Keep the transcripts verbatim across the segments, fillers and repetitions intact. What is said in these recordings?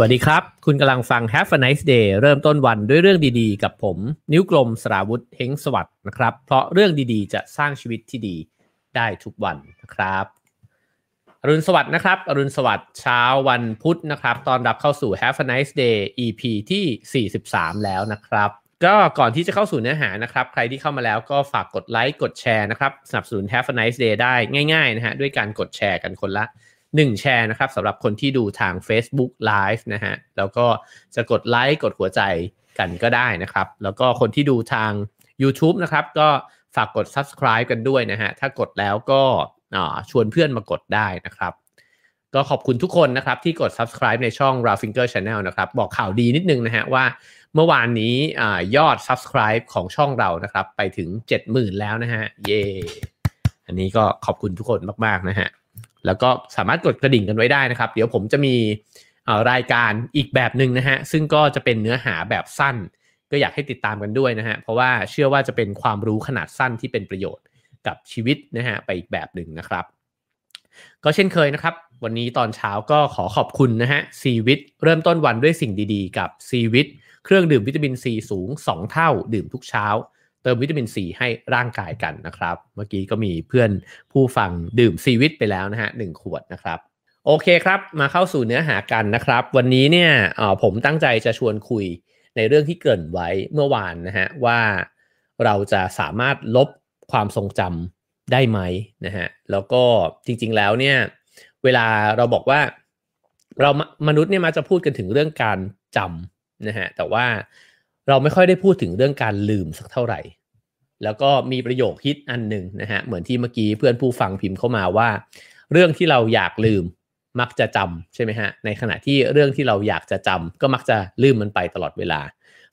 สวัสดีครับคุณกำลังฟัง Have a Nice Day เริ่มต้นวันด้วยเรื่องดีๆกับผมนิ้วกลมสราวุธเฮงสวัสดิ์นะครับเพราะเรื่องดีๆจะสร้างชีวิตที่ดีได้ทุกวันนะครับอรุณสวัสดิ์นะครับอรุณสวัสดิ์เช้าวันพุธนะครับตอนรับเข้าสู่ Have a Nice Day อี พี ที่สี่สิบสามแล้วนะครับก็ก่อนที่จะเข้าสู่เนื้อหานะครับใครที่เข้ามาแล้วก็ฝากกดไลค์กดแชร์นะครับสนับสนุน Have a Nice Day ได้ง่ายๆนะฮะด้วยการกดแชร์กันคนละหนึ่งแชร์นะครับสำหรับคนที่ดูทาง Facebook Live นะฮะแล้วก็จะกดไลค์กดหัวใจกันก็ได้นะครับแล้วก็คนที่ดูทาง YouTube นะครับก็ฝากกด Subscribe กันด้วยนะฮะถ้ากดแล้วก็ชวนเพื่อนมากดได้นะครับก็ขอบคุณทุกคนนะครับที่กด Subscribe ในช่อง Raffinger Channel นะครับบอกข่าวดีนิดนึงนะฮะว่าเมื่อวานนี้ยอด Subscribe ของช่องเรานะครับไปถึง เจ็ดหมื่น แล้วนะฮะเย่อันนี้ก็ขอบคุณทุกคนมากๆนะฮะแล้วก็สามารถกดกระดิ่งกันไว้ได้นะครับเดี๋ยวผมจะมีรายการอีกแบบหนึ่งนะฮะซึ่งก็จะเป็นเนื้อหาแบบสั้นก็อยากให้ติดตามกันด้วยนะฮะเพราะว่าเชื่อว่าจะเป็นความรู้ขนาดสั้นที่เป็นประโยชน์กับชีวิตนะฮะไปอีกแบบหนึ่งนะครับก็เช่นเคยนะครับวันนี้ตอนเช้าก็ขอขอบคุณนะฮะซีวิตเริ่มต้นวันด้วยสิ่งดีๆกับซีวิตเครื่องดื่มวิตามินซีสูงสองเท่าดื่มทุกเช้าเติมวิตามินซีให้ร่างกายกันนะครับเมื่อกี้ก็มีเพื่อนผู้ฟังดื่มซีวิตไปแล้วนะฮะหนึ่งขวดนะครับโอเคครับมาเข้าสู่เนื้อหากันนะครับวันนี้เนี่ยเอ่อผมตั้งใจจะชวนคุยในเรื่องที่เกริ่นไว้เมื่อวานนะฮะว่าเราจะสามารถลบความทรงจำได้ไหมนะฮะแล้วก็จริงๆแล้วเนี่ยเวลาเราบอกว่าเรามนุษย์เนี่ยมาจะพูดกันถึงเรื่องการจำนะฮะแต่ว่าเราไม่ค่อยได้พูดถึงเรื่องการลืมสักเท่าไหร่แล้วก็มีประโยคฮิตอันหนึ่งนะฮะเหมือนที่เมื่อกี้เพื่อนผู้ฟังพิมพ์เข้ามาว่าเรื่องที่เราอยากลืมมักจะจำใช่ไหมฮะในขณะที่เรื่องที่เราอยากจะจำก็มักจะลืมมันไปตลอดเวลา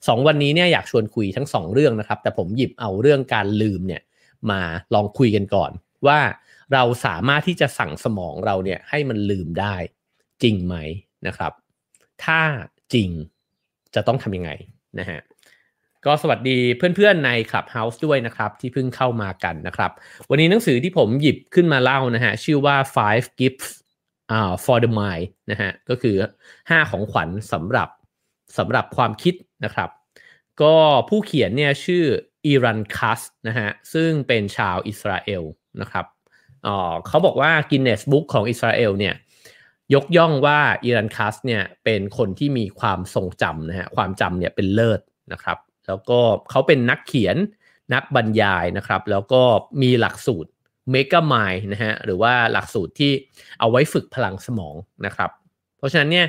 สองวันนี้เนี่ยอยากชวนคุยทั้งสองเรื่องนะครับแต่ผมหยิบเอาเรื่องการลืมเนี่ยมาลองคุยกันก่อนว่าเราสามารถที่จะสั่งสมองเราเนี่ยให้มันลืมได้จริงไหมนะครับถ้าจริงจะต้องทำยังไงนะฮะก็สวัสดีเพื่อนๆใน Clubhouse ด้วยนะครับที่เพิ่งเข้ามากันนะครับวันนี้หนังสือที่ผมหยิบขึ้นมาเล่านะฮะชื่อว่า five gifts uh, for the mind นะฮะก็คือห้าของขวัญสำหรับสำหรับความคิดนะครับก็ผู้เขียนเนี่ยชื่ออิรันคัสนะฮะซึ่งเป็นชาวอิสราเอลนะครับเอ่อเขาบอกว่า Guinness Book ของอิสราเอลเนี่ยยกย่องว่าอิรันคัสเนี่ยเป็นคนที่มีความทรงจำนะฮะความจำเนี่ยเป็นเลิศนะครับแล้วก็เขาเป็นนักเขียนนักบรรยายนะครับแล้วก็มีหลักสูตร Mega Mind นะฮะหรือว่าหลักสูตรที่เอาไว้ฝึกพลังสมองนะครับเพราะฉะนั้นเนี่ย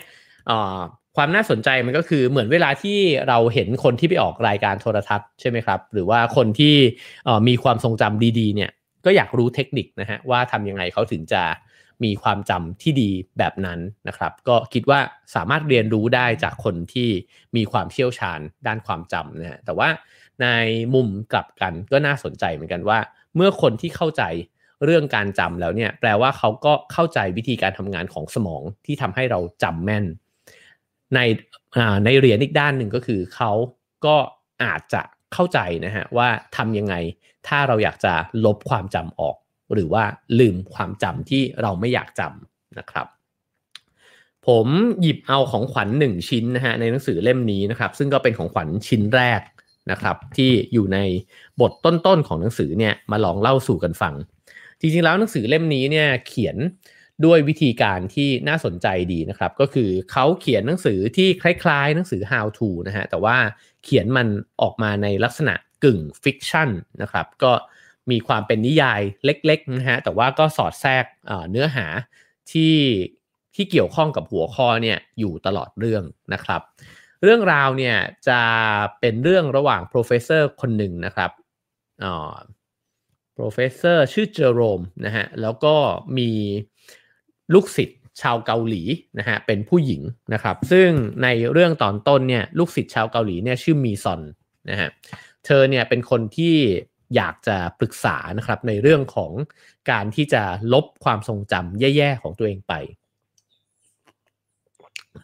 เอ่อความน่าสนใจมันก็คือเหมือนเวลาที่เราเห็นคนที่ไปออกรายการโทรทัศน์ใช่ไหมครับหรือว่าคนที่มีความทรงจำดีๆเนี่ยก็อยากรู้เทคนิคนะฮะว่าทำยังไงเขาถึงจะมีความจำที่ดีแบบนั้นนะครับก็คิดว่าสามารถเรียนรู้ได้จากคนที่มีความเชี่ยวชาญด้านความจำนะฮะแต่ว่าในมุมกลับกันก็น่าสนใจเหมือนกันว่าเมื่อคนที่เข้าใจเรื่องการจำแล้วเนี่ยแปลว่าเขาก็เข้าใจวิธีการทำงานของสมองที่ทำให้เราจำแม่นในในเหรียญอีกด้านหนึ่งก็คือเขาก็อาจจะเข้าใจนะฮะว่าทำยังไงถ้าเราอยากจะลบความจำออกหรือว่าลืมความจำที่เราไม่อยากจำนะครับผมหยิบเอาของขวัญหนึ่งชิ้นนะฮะในหนังสือเล่มนี้นะครับซึ่งก็เป็นของขวัญชิ้นแรกนะครับที่อยู่ในบทต้นๆของหนังสือเนี่ยมาลองเล่าสู่กันฟังจริงๆแล้วหนังสือเล่มนี้เนี่ยเขียนด้วยวิธีการที่น่าสนใจดีนะครับก็คือเขาเขียนหนังสือที่คล้ายๆหนังสือ how to นะฮะแต่ว่าเขียนมันออกมาในลักษณะกึ่งฟิกชันนะครับก็มีความเป็นนิยายเล็กๆนะฮะแต่ว่าก็สอดแทรกเนื้อหาที่ที่เกี่ยวข้องกับหัวข้อเนี่ยอยู่ตลอดเรื่องนะครับเรื่องราวเนี่ยจะเป็นเรื่องระหว่าง professor คนหนึ่งนะครับอ่า professor ชื่อ Jerome นะฮะแล้วก็มีลูกศิษย์ชาวเกาหลีนะฮะเป็นผู้หญิงนะครับซึ่งในเรื่องตอนต้นเนี่ยลูกศิษย์ชาวเกาหลีเนี่ยชื่อมีซอนนะฮะเธอเนี่ยเป็นคนที่อยากจะปรึกษานะครับในเรื่องของการที่จะลบความทรงจำแย่ๆของตัวเองไป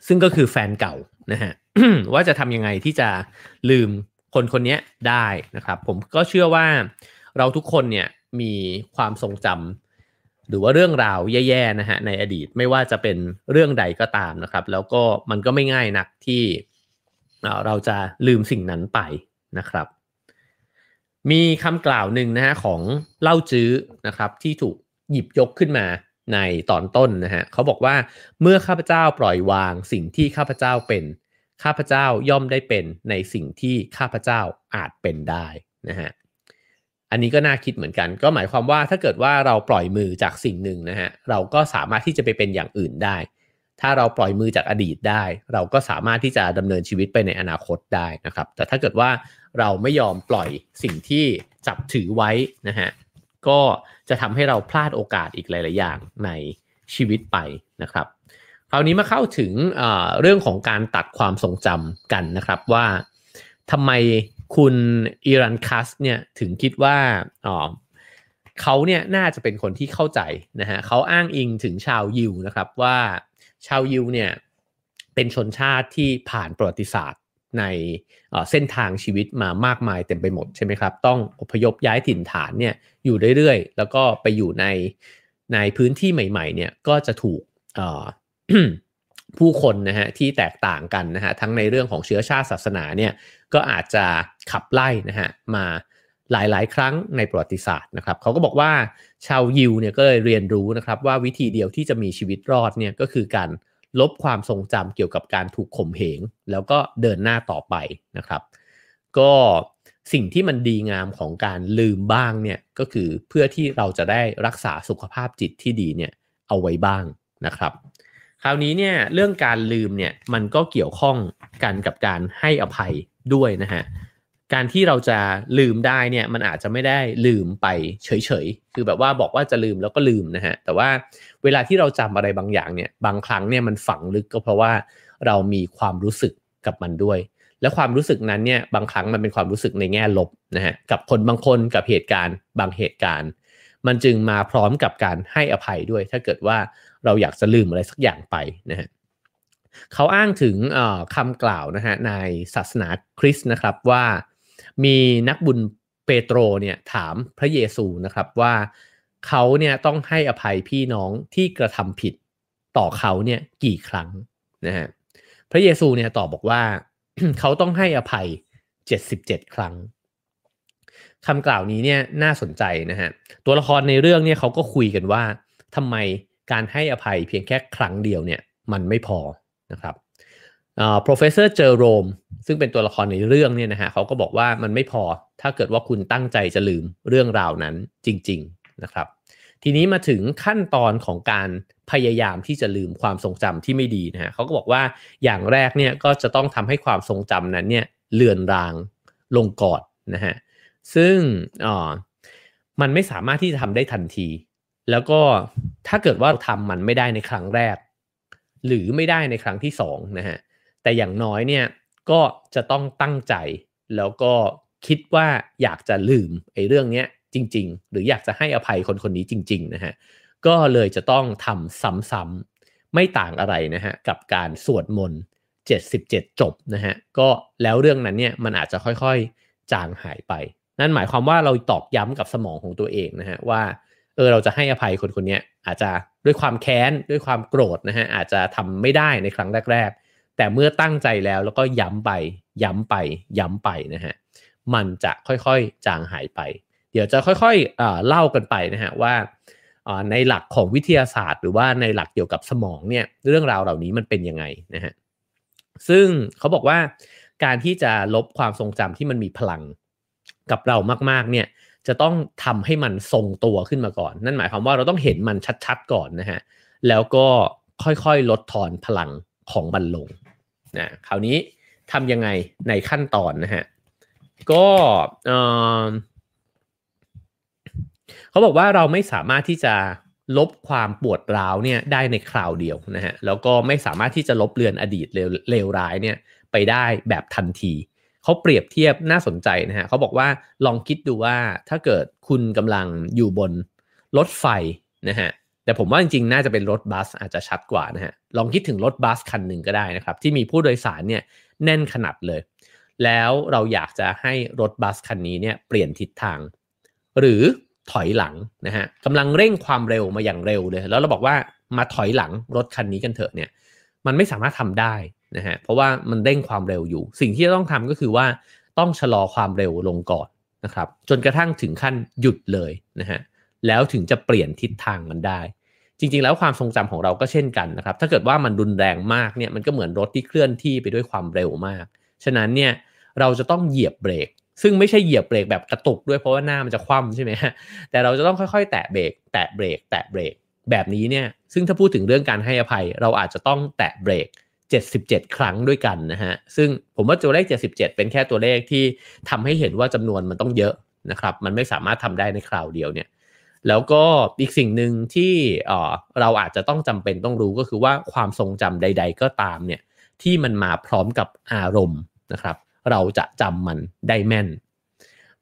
ซึ่งก็คือแฟนเก่านะฮะ ว่าจะทำยังไงที่จะลืมคนคนนี้ได้นะครับผมก็เชื่อว่าเราทุกคนเนี่ยมีความทรงจำ หรือว่าเรื่องราวแย่ๆนะฮะในอดีตไม่ว่าจะเป็นเรื่องใดก็ตามนะครับแล้วก็มันก็ไม่ง่ายนักที่เราจะลืมสิ่งนั้นไปนะครับมีคำกล่าวหนึ่งนะฮะของเล่าจื้อนะครับที่ถูกหยิบยกขึ้นมาในตอนต้นนะฮะเขาบอกว่าเมื่อข้าพเจ้าปล่อยวางสิ่งที่ข้าพเจ้าเป็นข้าพเจ้าย่อมได้เป็นในสิ่งที่ข้าพเจ้าอาจเป็นได้นะฮะอันนี้ก็น่าคิดเหมือนกันก็หมายความว่าถ้าเกิดว่าเราปล่อยมือจากสิ่งหนึ่งนะฮะเราก็สามารถที่จะไปเป็นอย่างอื่นได้ถ้าเราปล่อยมือจากอดีตได้เราก็สามารถที่จะดำเนินชีวิตไปในอนาคตได้นะครับแต่ถ้าเกิดว่าเราไม่ยอมปล่อยสิ่งที่จับถือไว้นะฮะก็จะทำให้เราพลาดโอกาสอีกหลายๆอย่างในชีวิตไปนะครับคราวนี้มาเข้าถึงเอ่อเรื่องของการตัดความทรงจำกันนะครับว่าทำไมคุณอิรันคัสเนี่ยถึงคิดว่าอ๋อเขาเนี่ยน่าจะเป็นคนที่เข้าใจนะฮะเขาอ้างอิงถึงชาวยิวนะครับว่าชาวยิวเนี่ยเป็นชนชาติที่ผ่านประวัติศาสตร์ในเส้นทางชีวิตมามากมายเต็มไปหมดใช่ไหมครับต้องอพยพย้ายถิ่นฐานเนี่ยอยู่เรื่อยๆแล้วก็ไปอยู่ในในพื้นที่ใหม่ๆเนี่ยก็จะถูกอ่า ผู้คนนะฮะที่แตกต่างกันนะฮะทั้งในเรื่องของเชื้อชาติศาสนาเนี่ยก็อาจจะขับไล่นะฮะมาหลายๆครั้งในประวัติศาสตร์นะครับเขาก็บอกว่าชาวยิวเนี่ยก็เลยเรียนรู้นะครับว่าวิธีเดียวที่จะมีชีวิตรอดเนี่ยก็คือการลบความทรงจำเกี่ยวกับการถูกข่มเหงแล้วก็เดินหน้าต่อไปนะครับก็สิ่งที่มันดีงามของการลืมบ้างเนี่ยก็คือเพื่อที่เราจะได้รักษาสุขภาพจิตที่ดีเนี่ยเอาไว้บ้างนะครับคราวนี้เนี่ยเรื่องการลืมเนี่ยมันก็เกี่ยวข้องกันกับการให้อภัยด้วยนะฮะการที่เราจะลืมได้เนี่ยมันอาจจะไม่ได้ลืมไปเฉยๆคือแบบว่าบอกว่าจะลืมแล้วก็ลืมนะฮะแต่ว่าเวลาที่เราจำอะไรบางอย่างเนี่ยบางครั้งเนี่ยมันฝังลึกก็เพราะว่าเรามีความรู้สึกกับมันด้วยและความรู้สึกนั้นเนี่ยบางครั้งมันเป็นความรู้สึกในแง่ลบนะฮะกับคนบางคนกับเหตุการณ์บางเหตุการณ์มันจึงมาพร้อมกับการให้อภัยด้วยถ้าเกิดว่าเราอยากจะลืมอะไรสักอย่างไปนะฮะเขาอ้างถึงคำกล่าวนะฮะในศาสนาคริสต์นะครับว่ามีนักบุญเปโตรเนี่ยถามพระเยซูนะครับว่าเขาเนี่ยต้องให้อภัยพี่น้องที่กระทำผิดต่อเขาเนี่ยกี่ครั้งนะฮะพระเยซูเนี่ยตอบบอกว่า เขาต้องให้อภัยเจ็ดสิบเจ็ดครั้งคำกล่าวนี้เนี่ยน่าสนใจนะฮะตัวละครในเรื่องเนี่ยเขาก็คุยกันว่าทำไมการให้อภัยเพียงแค่ครั้งเดียวเนี่ยมันไม่พอนะครับเอ่อ professor Jerome ซึ่งเป็นตัวละครในเรื่องเนี่ยนะฮะเขาก็บอกว่ามันไม่พอถ้าเกิดว่าคุณตั้งใจจะลืมเรื่องราวนั้นจริงๆนะครับทีนี้มาถึงขั้นตอนของการพยายามที่จะลืมความทรงจำที่ไม่ดีนะฮะเขาก็บอกว่าอย่างแรกเนี่ยก็จะต้องทำให้ความทรงจำนั้นเนี่ยเลือนรางลงก่อนนะฮะซึ่งอ่อมันไม่สามารถที่จะทำได้ทันทีแล้วก็ถ้าเกิดว่าทำมันไม่ได้ในครั้งแรกหรือไม่ได้ในครั้งที่สองนะฮะแต่อย่างน้อยเนี่ยก็จะต้องตั้งใจแล้วก็คิดว่าอยากจะลืมไอ้เรื่องเนี้ยจริงๆหรืออยากจะให้อภัยคนคนนี้จริงๆนะฮะก็เลยจะต้องทำซ้ำๆไม่ต่างอะไรนะฮะกับการสวดมนต์เจ็ดสิบเจ็ดจบนะฮะก็แล้วเรื่องนั้นเนี่ยมันอาจจะค่อยๆจางหายไปนั่นหมายความว่าเราตอกย้ำกับสมองของตัวเองนะฮะว่าเออเราจะให้อภัยคนคนนี้อาจจะด้วยความแค้นด้วยความโกรธนะฮะอาจจะทำไม่ได้ในครั้งแรกๆแต่เมื่อตั้งใจแล้วแล้วก็ย้ำไปย้ำไปย้ำไปนะฮะมันจะค่อยๆจางหายไปเดี๋ยวจะค่อยๆ เอ่อ เล่ากันไปนะฮะว่าในหลักของวิทยาศาสตร์หรือว่าในหลักเกี่ยวกับสมองเนี่ยเรื่องราวเหล่านี้มันเป็นยังไงนะฮะซึ่งเขาบอกว่าการที่จะลบความทรงจำที่มันมีพลังกับเรามากๆเนี่ยจะต้องทำให้มันทรงตัวขึ้นมาก่อนนั่นหมายความว่าเราต้องเห็นมันชัดๆก่อนนะฮะแล้วก็ค่อยๆลดทอนพลังของมันลงนะคราวนี้ทำยังไงในขั้นตอนนะฮะก็เอ่อเขาบอกว่าเราไม่สามารถที่จะลบความปวดร้าวเนี่ยได้ในคราวเดียวนะฮะแล้วก็ไม่สามารถที่จะลบเลือนอดีตเลวร้ายเนี่ยไปได้แบบทันทีเขาเปรียบเทียบน่าสนใจนะฮะเขาบอกว่าลองคิดดูว่าถ้าเกิดคุณกำลังอยู่บนรถไฟนะฮะแต่ผมว่าจริงๆน่าจะเป็นรถบัสอาจจะชัดกว่านะฮะลองคิดถึงรถบัสคันหนึ่งก็ได้นะครับที่มีผู้โดยสารเนี่ยแน่นขนาดเลยแล้วเราอยากจะให้รถบัสคันนี้เนี่ยเปลี่ยนทิศทางหรือ ถอยหลังนะฮะกำลังเร่งความเร็วมาอย่างเร็วเลยแล้วเราบอกว่ามาถอยหลังรถคันนี้กันเถอะเนี่ยมันไม่สามารถทำได้นะฮะเพราะว่ามันเร่งความเร็วอยู่สิ่งที่จะต้องทำก็คือว่าต้องชะลอความเร็วลงก่อนนะครับจนกระทั่งถึงขั้นหยุดเลยนะฮะแล้วถึงจะเปลี่ยนทิศทางมันได้จริงๆแล้วความทรงจำของเราก็เช่นกันนะครับถ้าเกิดว่ามันรุนแรงมากเนี่ยมันก็เหมือนรถที่เคลื่อนที่ไปด้วยความเร็วมากฉะนั้นเนี่ยเราจะต้องเหยียบเบรกซึ่งไม่ใช่เหยียบเบรกแบบกระตุกด้วยเพราะว่าหน้ามันจะคว่ำใช่ไหมฮะแต่เราจะต้องค่อยๆแตะเบรกแตะเบรกแตะเบรกแบบนี้เนี่ยซึ่งถ้าพูดถึงเรื่องการให้อภัยเราอาจจะต้องแตะเบรกเจ็ดสิบเจ็ดครั้งด้วยกันนะฮะซึ่งผมว่าตัวเลขเจ็ดสิบเจ็ดเป็นแค่ตัวเลขที่ทำให้เห็นว่าจำนวนมันต้องเยอะนะครับมันไม่สามารถทำได้ในคราวเดียวเนี่ยแล้วก็อีกสิ่งหนึ่งที่เราอาจจะต้องจำเป็นต้องรู้ก็คือว่าความทรงจำใดๆก็ตามเนี่ยที่มันมาพร้อมกับอารมณ์นะครับเราจะจำมันได้แม่น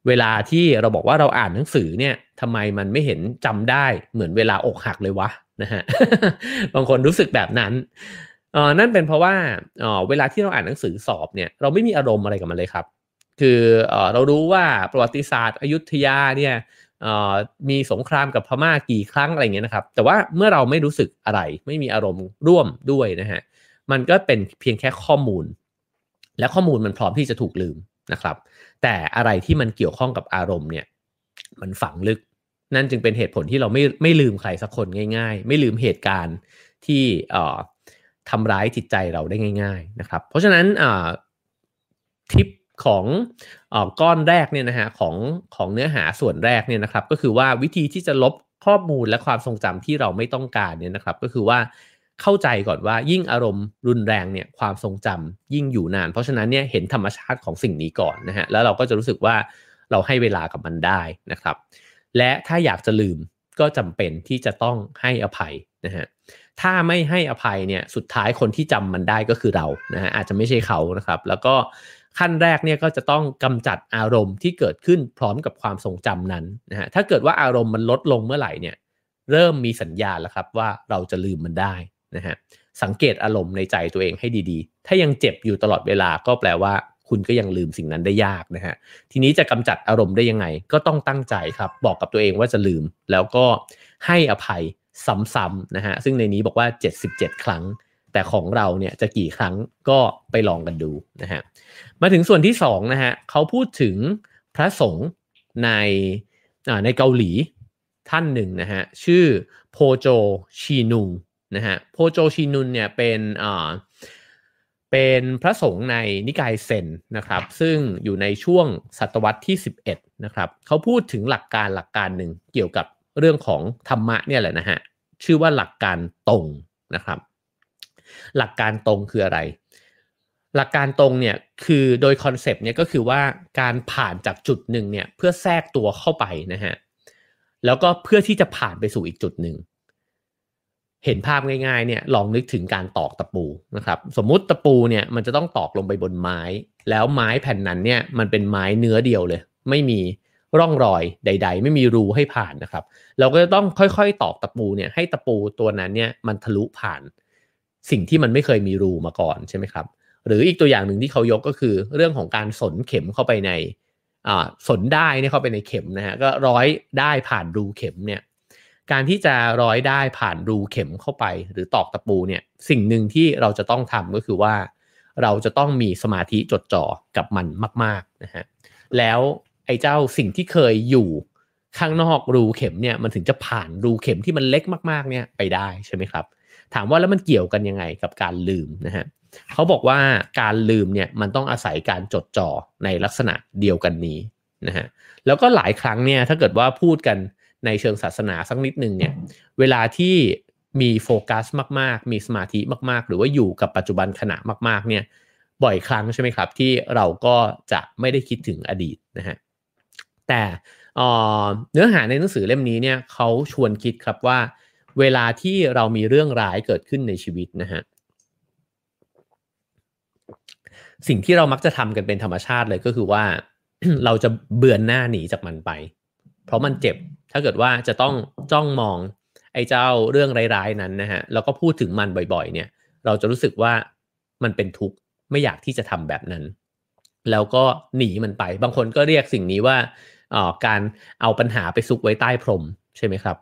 เวลาที่เราบอกว่าเราอ่านหนังสือเนี่ยทำไมมันไม่เห็นจำได้เหมือนเวลาอกหักเลยวะนะฮะ บางคนรู้สึกแบบนั้นเอ่อนั่นเป็นเพราะว่าเอ่อเวลาที่เราอ่านหนังสือสอบเนี่ยเราไม่มีอารมณ์อะไรกับมันเลยครับคือเอ่อเรารู้ว่าประวัติศาสตร์อยุธยาเนี่ยเอ่อมีสงครามกับพม่ากี่ครั้งอะไรเงี้ยนะครับแต่ว่าเมื่อเราไม่รู้สึกอะไรไม่มีอารมณ์ร่วมด้วยนะฮะมันก็เป็นเพียงแค่ข้อมูลและข้อมูลมันพร้อมที่จะถูกลืมนะครับแต่อะไรที่มันเกี่ยวข้องกับอารมณ์เนี่ยมันฝังลึกนั่นจึงเป็นเหตุผลที่เราไม่ไม่ลืมใครสักคนง่ายๆไม่ลืมเหตุการณ์ที่เอ่อทำร้ายจิตใจเราได้ง่ายๆนะครับเพราะฉะนั้นทิปของเอ่อก้อนแรกเนี่ยนะฮะของของเนื้อหาส่วนแรกเนี่ยนะครับก็คือว่าวิธีที่จะลบข้อมูลและความทรงจำที่เราไม่ต้องการเนี่ยนะครับก็คือว่าเข้าใจก่อนว่ายิ่งอารมณ์รุนแรงเนี่ยความทรงจำยิ่งอยู่นานเพราะฉะนั้นเนี่ยเห็นธรรมชาติของสิ่งนี้ก่อนนะฮะแล้วเราก็จะรู้สึกว่าเราให้เวลากับมันได้นะครับและถ้าอยากจะลืมก็จำเป็นที่จะต้องให้อภัยนะฮะถ้าไม่ให้อภัยเนี่ยสุดท้ายคนที่จำมันได้ก็คือเรานะฮะอาจจะไม่ใช่เขานะครับแล้วก็ขั้นแรกเนี่ยก็จะต้องกำจัดอารมณ์ที่เกิดขึ้นพร้อมกับความทรงจำนั้นนะฮะถ้าเกิดว่าอารมณ์มันลดลงเมื่อไหร่เนี่ยเริ่มมีสัญญาณแล้วครับว่าเราจะลืมมันได้นะฮะสังเกตอารมณ์ในใจตัวเองให้ดีๆถ้ายังเจ็บอยู่ตลอดเวลาก็แปลว่าคุณก็ยังลืมสิ่งนั้นได้ยากนะฮะทีนี้จะกำจัดอารมณ์ได้ยังไงก็ต้องตั้งใจครับบอกกับตัวเองว่าจะลืมแล้วก็ให้อภัยซ้ำๆนะฮะซึ่งในนี้บอกว่าเจ็ดสิบเจ็ดครั้งแต่ของเราเนี่ยจะกี่ครั้งก็ไปลองกันดูนะฮะมาถึงส่วนที่สองนะฮะเขาพูดถึงพระสงฆ์ในอ่าในเกาหลีท่านหนึ่งนะฮะชื่อโพโจชีนุงนะฮะโพโจชีนุนเนี่ยเป็นอ่าเป็นพระสงฆ์ในนิกายเซนนะครับซึ่งอยู่ในช่วงศตวรรษที่สิบเอ็ดนะครับเขาพูดถึงหลักการหลักการหนึ่งเกี่ยวกับเรื่องของธรรมะเนี่ยแหละนะฮะชื่อว่าหลักการตรงนะครับหลักการตรงคืออะไรหลักการตรงเนี่ยคือโดยคอนเซปต์เนี่ยก็คือว่าการผ่านจากจุดหนึ่งเนี่ยเพื่อแทรกตัวเข้าไปนะฮะแล้วก็เพื่อที่จะผ่านไปสู่อีกจุดหนึ่งเห็นภาพง่ายๆเนี่ยลองนึกถึงการตอกตะปูนะครับสมมุติตะปูเนี่ยมันจะต้องตอกลงไปบนไม้แล้วไม้แผ่นนั้นเนี่ยมันเป็นไม้เนื้อเดียวเลยไม่มีร่องรอยใดๆไม่มีรูให้ผ่านนะครับเราก็จะต้องค่อยๆตอกตะปูเนี่ยให้ตะปูตัวนั้นเนี่ยมันทะลุผ่านสิ่งที่มันไม่เคยมีรูมาก่อนใช่ไหมครับหรืออีกตัวอย่างหนึ่งที่เขายกก็คือเรื่องของการสนเข็มเข้าไปในอ่าสนด้ายเนี่ยเข้าไปในเข็มนะฮะก็ร้อยด้ายผ่านรูเข็มเนี่ยการที่จะร้อยด้ายผ่านรูเข็มเข้าไปหรือตอกตะปูเนี่ยสิ่งหนึ่งที่เราจะต้องทำก็คือว่าเราจะต้องมีสมาธิจดจ่อกับมันมากๆนะฮะแล้วไอ้เจ้าสิ่งที่เคยอยู่ข้างนอกรูเข็มเนี่ยมันถึงจะผ่านรูเข็มที่มันเล็กมากๆเนี่ยไปได้ใช่ไหมครับถามว่าแล้วมันเกี่ยวกันยังไงกับการลืมนะฮะเขาบอกว่าการลืมเนี่ยมันต้องอาศัยการจดจ่อในลักษณะเดียวกันนี้นะฮะแล้วก็หลายครั้งเนี่ยถ้าเกิดว่าพูดกันในเชิงศาสนาสักนิดนึงเนี่ยเวลาที่มีโฟกัสมากๆมีสมาธิมากๆหรือว่าอยู่กับปัจจุบันขณะมากๆเนี่ยบ่อยครั้งใช่ไหมครับที่เราก็จะไม่ได้คิดถึงอดีตนะฮะแต่เนื้อหาในหนังสือเล่มนี้เนี่ยเขาชวนคิดครับว่าเวลาที่เรามีเรื่องร้ายเกิดขึ้นในชีวิตนะฮะสิ่งที่เรามักจะทำกันเป็นธรรมชาติเลยก็คือว่า เราจะเบือนหน้าหนีจากมันไปเพราะมันเจ็บถ้าเกิดว่าจะต้องจ้องมองไอ้เจ้าเรื่องร้ายๆนั้นนะฮะแล้วก็พูดถึงมันบ่อยๆเนี่ยเราจะรู้สึกว่ามันเป็นทุกข์ไม่อยากที่จะทำแบบนั้นแล้วก็หนีมันไปบางคนก็เรียกสิ่งนี้ว่า การเอาปัญหาไปซุกไว้ใต้พรมใช่ไหมครับ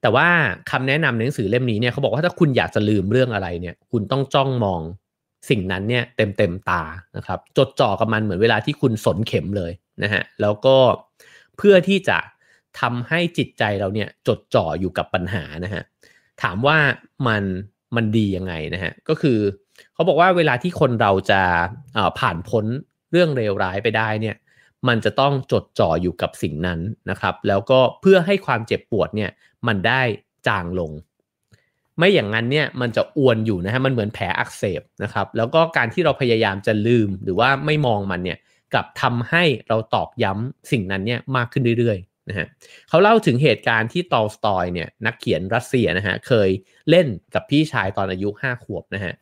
แต่ว่าคำแนะนำในหนังสือเล่มนี้เนี่ยเขาบอกว่าถ้าคุณอยากจะลืมเรื่องอะไรเนี่ยคุณต้องจ้องมองสิ่งนั้นเนี่ยเต็มเต็มตานะครับจดจ่อกับมันเหมือนเวลาที่คุณสนเข็มเลยนะฮะแล้วก็เพื่อที่จะทำให้จิตใจเราเนี่ยจดจ่ออยู่กับปัญหานะฮะถามว่ามันมันดียังไงนะฮะก็คือเขาบอกว่าเวลาที่คนเราจะผ่านพ้นเรื่องเลวร้ายไปได้เนี่ยมันจะต้องจดจ่ออยู่กับสิ่งนั้นนะครับแล้วก็เพื่อให้ความเจ็บปวดเนี่ยมันได้จางลงไม่อย่างนั้นเนี่ยมันจะอวนอยู่นะฮะมันเหมือนแผลอักเสบนะครับแล้วก็การที่เราพยายามจะลืมหรือว่าไม่มองมันเนี่ยกลับทำให้เราตอกย้ำสิ่งนั้นเนี่ยมากขึ้นเรื่อยๆนะฮะเขาเล่าถึงเหตุการณ์ที่ตอลสตอยเนี่ยนักเขียนรัสเซียนะฮะเคยเล่นกับพี่ชายตอนอายุห้าขวบนะฮะ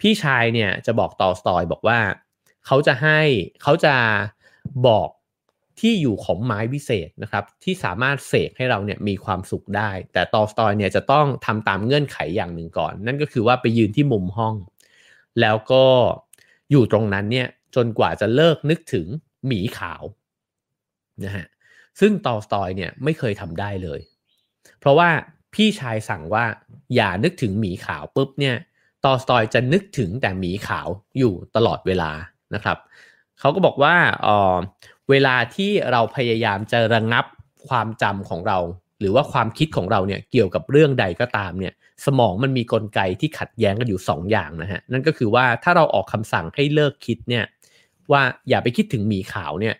พี่ชายเนี่ยจะบอกตอลสตอยบอกว่าเขาจะให้เขาจะบอกที่อยู่ของไม้วิเศษนะครับที่สามารถเสกให้เราเนี่ยมีความสุขได้แต่ตอลสตอยเนี่ยจะต้องทำตามเงื่อนไขอย่างหนึ่งก่อนนั่นก็คือว่าไปยืนที่มุมห้องแล้วก็อยู่ตรงนั้นเนี่ยจนกว่าจะเลิกนึกถึงหมีขาวนะฮะซึ่งตอลสตอยเนี่ยไม่เคยทำได้เลยเพราะว่าพี่ชายสั่งว่าอย่านึกถึงหมีขาวปุ๊บเนี่ยตอลสตอยจะนึกถึงแต่หมีขาวอยู่ตลอดเวลานะครับเขาก็บอกว่าเอ่อเวลาที่เราพยายามจะระงับความจำของเราหรือว่าความคิดของเราเนี่ยเกี่ยวกับเรื่องใดก็ตามเนี่ยสมองมันมีกลไกที่ขัดแย้งกันอยู่สองอย่างนะฮะนั่นก็คือว่าถ้าเราออกคำสั่งให้เลิกคิดเนี่ยว่าอย่าไปคิดถึงหมีขาวเนี่ย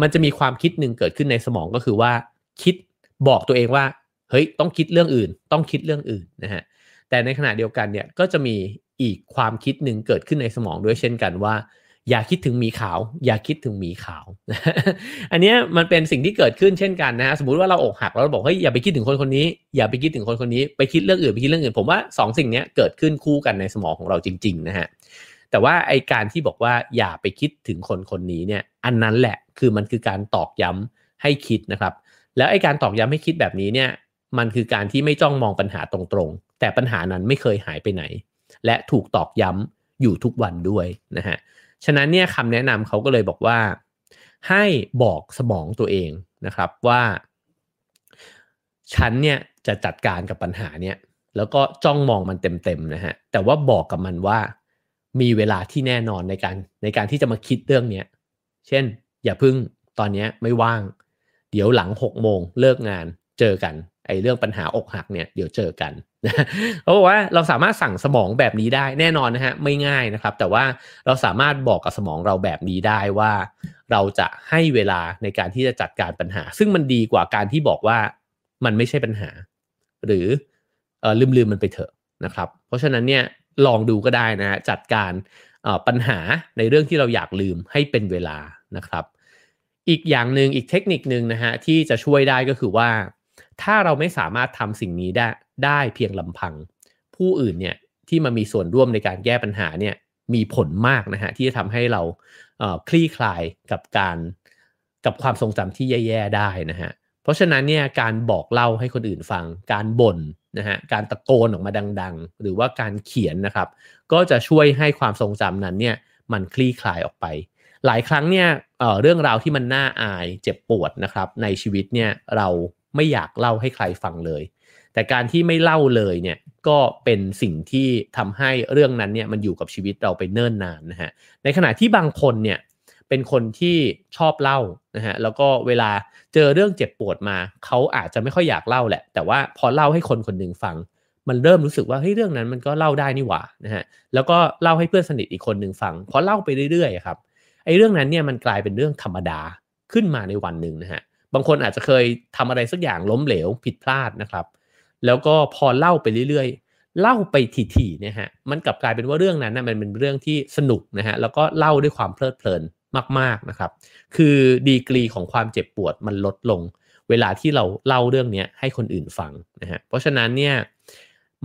มันจะมีความคิดหนึ่งเกิดขึ้นในสมองก็คือว่าคิดบอกตัวเองว่าเฮ้ยต้องคิดเรื่องอื่นต้องคิดเรื่องอื่นนะฮะแต่ในขณะเดียวกันเนี่ยก็จะมีอีกความคิดหนึ่งเกิดขึ้นในสมองด้วยเช่นกันว่าอย่าคิดถึงหมีขาวอย่าคิดถึงหมีขาว อันนี้มันเป็นสิ่งที่เกิดขึ้นเช่นกันนะฮะสมมุติว่าเราอกหักแล้วเราบอกเฮ้ยอย่าไปคิดถึงคนคนนี้อย่าไปคิดถึงคนคนนี้ไปคิดเรื่องอื่นไปคิดเรื่องอื่นผมว่าสองสิ่งนี้เกิดขึ้นคู่กันในสมองของเราจริงๆนะฮะแต่ว่าไอการที่บอกว่าอย่าไปคิดถึงคนคนนี้เนี่ยอันนั้นแหละคือมันคือการตอกย้ำให้คิดนะครับแล้วไอการตอกย้ำให้คิดแบบนี้เนี่ยมันคือการที่ไม่จ้องมองปัญหาตรงๆแต่ปัญหานั้นไม่เคยหายไปไหนและถูกตอกย้ำอยู่ทุกวันด้วยนะฮะฉะนั้นเนี่ยคำแนะนำเขาก็เลยบอกว่าให้บอกสมองตัวเองนะครับว่าฉันเนี่ยจะจัดการกับปัญหาเนี่ยแล้วก็จ้องมองมันเต็มๆนะฮะแต่ว่าบอกกับมันว่ามีเวลาที่แน่นอนในการในการที่จะมาคิดเรื่องเนี้ยเช่นอย่าพึ่งตอนนี้ไม่ว่างเดี๋ยวหลังหกโมงเลิกงานเจอกันไอ้เรื่องปัญหาอกหักเนี่ยเดี๋ยวเจอกันเขาบอกว่าเราสามารถสั่งสมองแบบนี้ได้แน่นอนนะฮะไม่ง่ายนะครับแต่ว่าเราสามารถบอกกับสมองเราแบบนี้ได้ว่าเราจะให้เวลาในการที่จะจัดการปัญหาซึ่งมันดีกว่าการที่บอกว่ามันไม่ใช่ปัญหาหรือเอ่อลืมๆมันไปเถอะนะครับเพราะฉะนั้นเนี่ยลองดูก็ได้นะฮะจัดการปัญหาในเรื่องที่เราอยากลืมให้เป็นเวลานะครับอีกอย่างนึงอีกเทคนิคนึงนะฮะที่จะช่วยได้ก็คือว่าถ้าเราไม่สามารถทำสิ่งนี้ได้ได้เพียงลำพังผู้อื่นเนี่ยที่มามีส่วนร่วมในการแก้ปัญหาเนี่ยมีผลมากนะฮะที่จะทำให้เราเอ่อคลี่คลายกับการกับความทรงจำที่แย่ๆได้นะฮะเพราะฉะนั้นเนี่ยการบอกเล่าให้คนอื่นฟังการบ่นนะฮะการตะโกนออกมาดังๆหรือว่าการเขียนนะครับก็จะช่วยให้ความทรงจำนั้นเนี่ยมันคลี่คลายออกไปหลายครั้งเนี่ย เอ่อ เรื่องราวที่มันน่าอายเจ็บปวดนะครับในชีวิตเนี่ยเราไม่อยากเล่าให้ใครฟังเลยแต่การที่ไม่เล่าเลยเนี่ยก็เป็นสิ่งที่ทำให้เรื่องนั้นเนี่ยมันอยู่กับชีวิตเราไปเนิ่นนานนะฮะในขณะที่บางคนเนี่ยเป็นคนที่ชอบเล่านะฮะแล้วก็เวลาเจอเรื่องเจ็บปวดมาเขาอาจจะไม่ค่อยอยากเล่าแหละแต่ว่าพอเล่าให้คนคนหนึ่งฟังมันเริ่มรู้สึกว่าเฮ้ยเรื่องนั้นมันก็เล่าได้นี่หว่านะฮะแล้วก็เล่าให้เพื่อนสนิทอีกคนหนึ่งฟังพอเล่าไปเรื่อยๆครับไอ้เรื่องนั้นเนี่ยมันกลายเป็นเรื่องธรรมดาขึ้นมาในวันหนึ่งนะฮะบางคนอาจจะเคยทำอะไรสักอย่างล้มเหลวผิดพลาดนะครับแล้วก็พอเล่าไปเรื่อยๆเล่าไปถี่ๆเนี่ยฮะมันกลับกลายเป็นว่าเรื่องนั้นนะมันเป็นเรื่องที่สนุกนะฮะแล้วก็เล่าด้วยความเพลิดเพลินมากๆนะครับคือดีกรีของความเจ็บปวดมันลดลงเวลาที่เราเล่าเรื่องนี้ให้คนอื่นฟังนะฮะเพราะฉะนั้นเนี่ย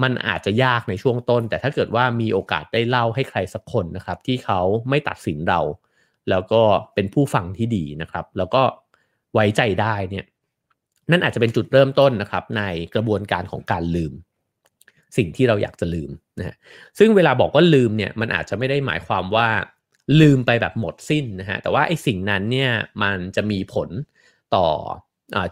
มันอาจจะยากในช่วงต้นแต่ถ้าเกิดว่ามีโอกาสได้เล่าให้ใครสักคนนะครับที่เขาไม่ตัดสินเราแล้วก็เป็นผู้ฟังที่ดีนะครับแล้วก็ไว้ใจได้เนี่ยนั่นอาจจะเป็นจุดเริ่มต้นนะครับในกระบวนการของการลืมสิ่งที่เราอยากจะลืมนะฮะซึ่งเวลาบอกว่าลืมเนี่ยมันอาจจะไม่ได้หมายความว่าลืมไปแบบหมดสิ้นนะฮะแต่ว่าไอ้สิ่งนั้นเนี่ยมันจะมีผล ต่อ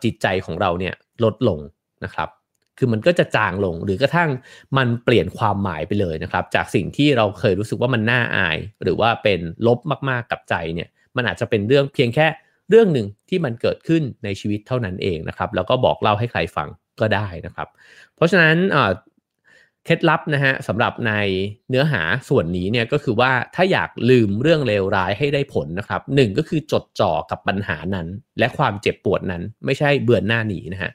จิตใจของเราเนี่ยลดลงนะครับคือมันก็จะจางลงหรือกระทั่งมันเปลี่ยนความหมายไปเลยนะครับจากสิ่งที่เราเคยรู้สึกว่ามันน่าอายหรือว่าเป็นลบมากๆกับใจเนี่ยมันอาจจะเป็นเรื่องเพียงแค่เรื่องหนึ่งที่มันเกิดขึ้นในชีวิตเท่านั้นเองนะครับแล้วก็บอกเล่าให้ใครฟังก็ได้นะครับเพราะฉะนั้นเคล็ดลับนะฮะสำหรับในเนื้อหาส่วนนี้เนี่ยก็คือว่าถ้าอยากลืมเรื่องเลวร้ายให้ได้ผลนะครับหนึ่งก็คือจดจ่อกับปัญหานั้นและความเจ็บปวดนั้นไม่ใช่เบือนหน้าหนีนะฮะ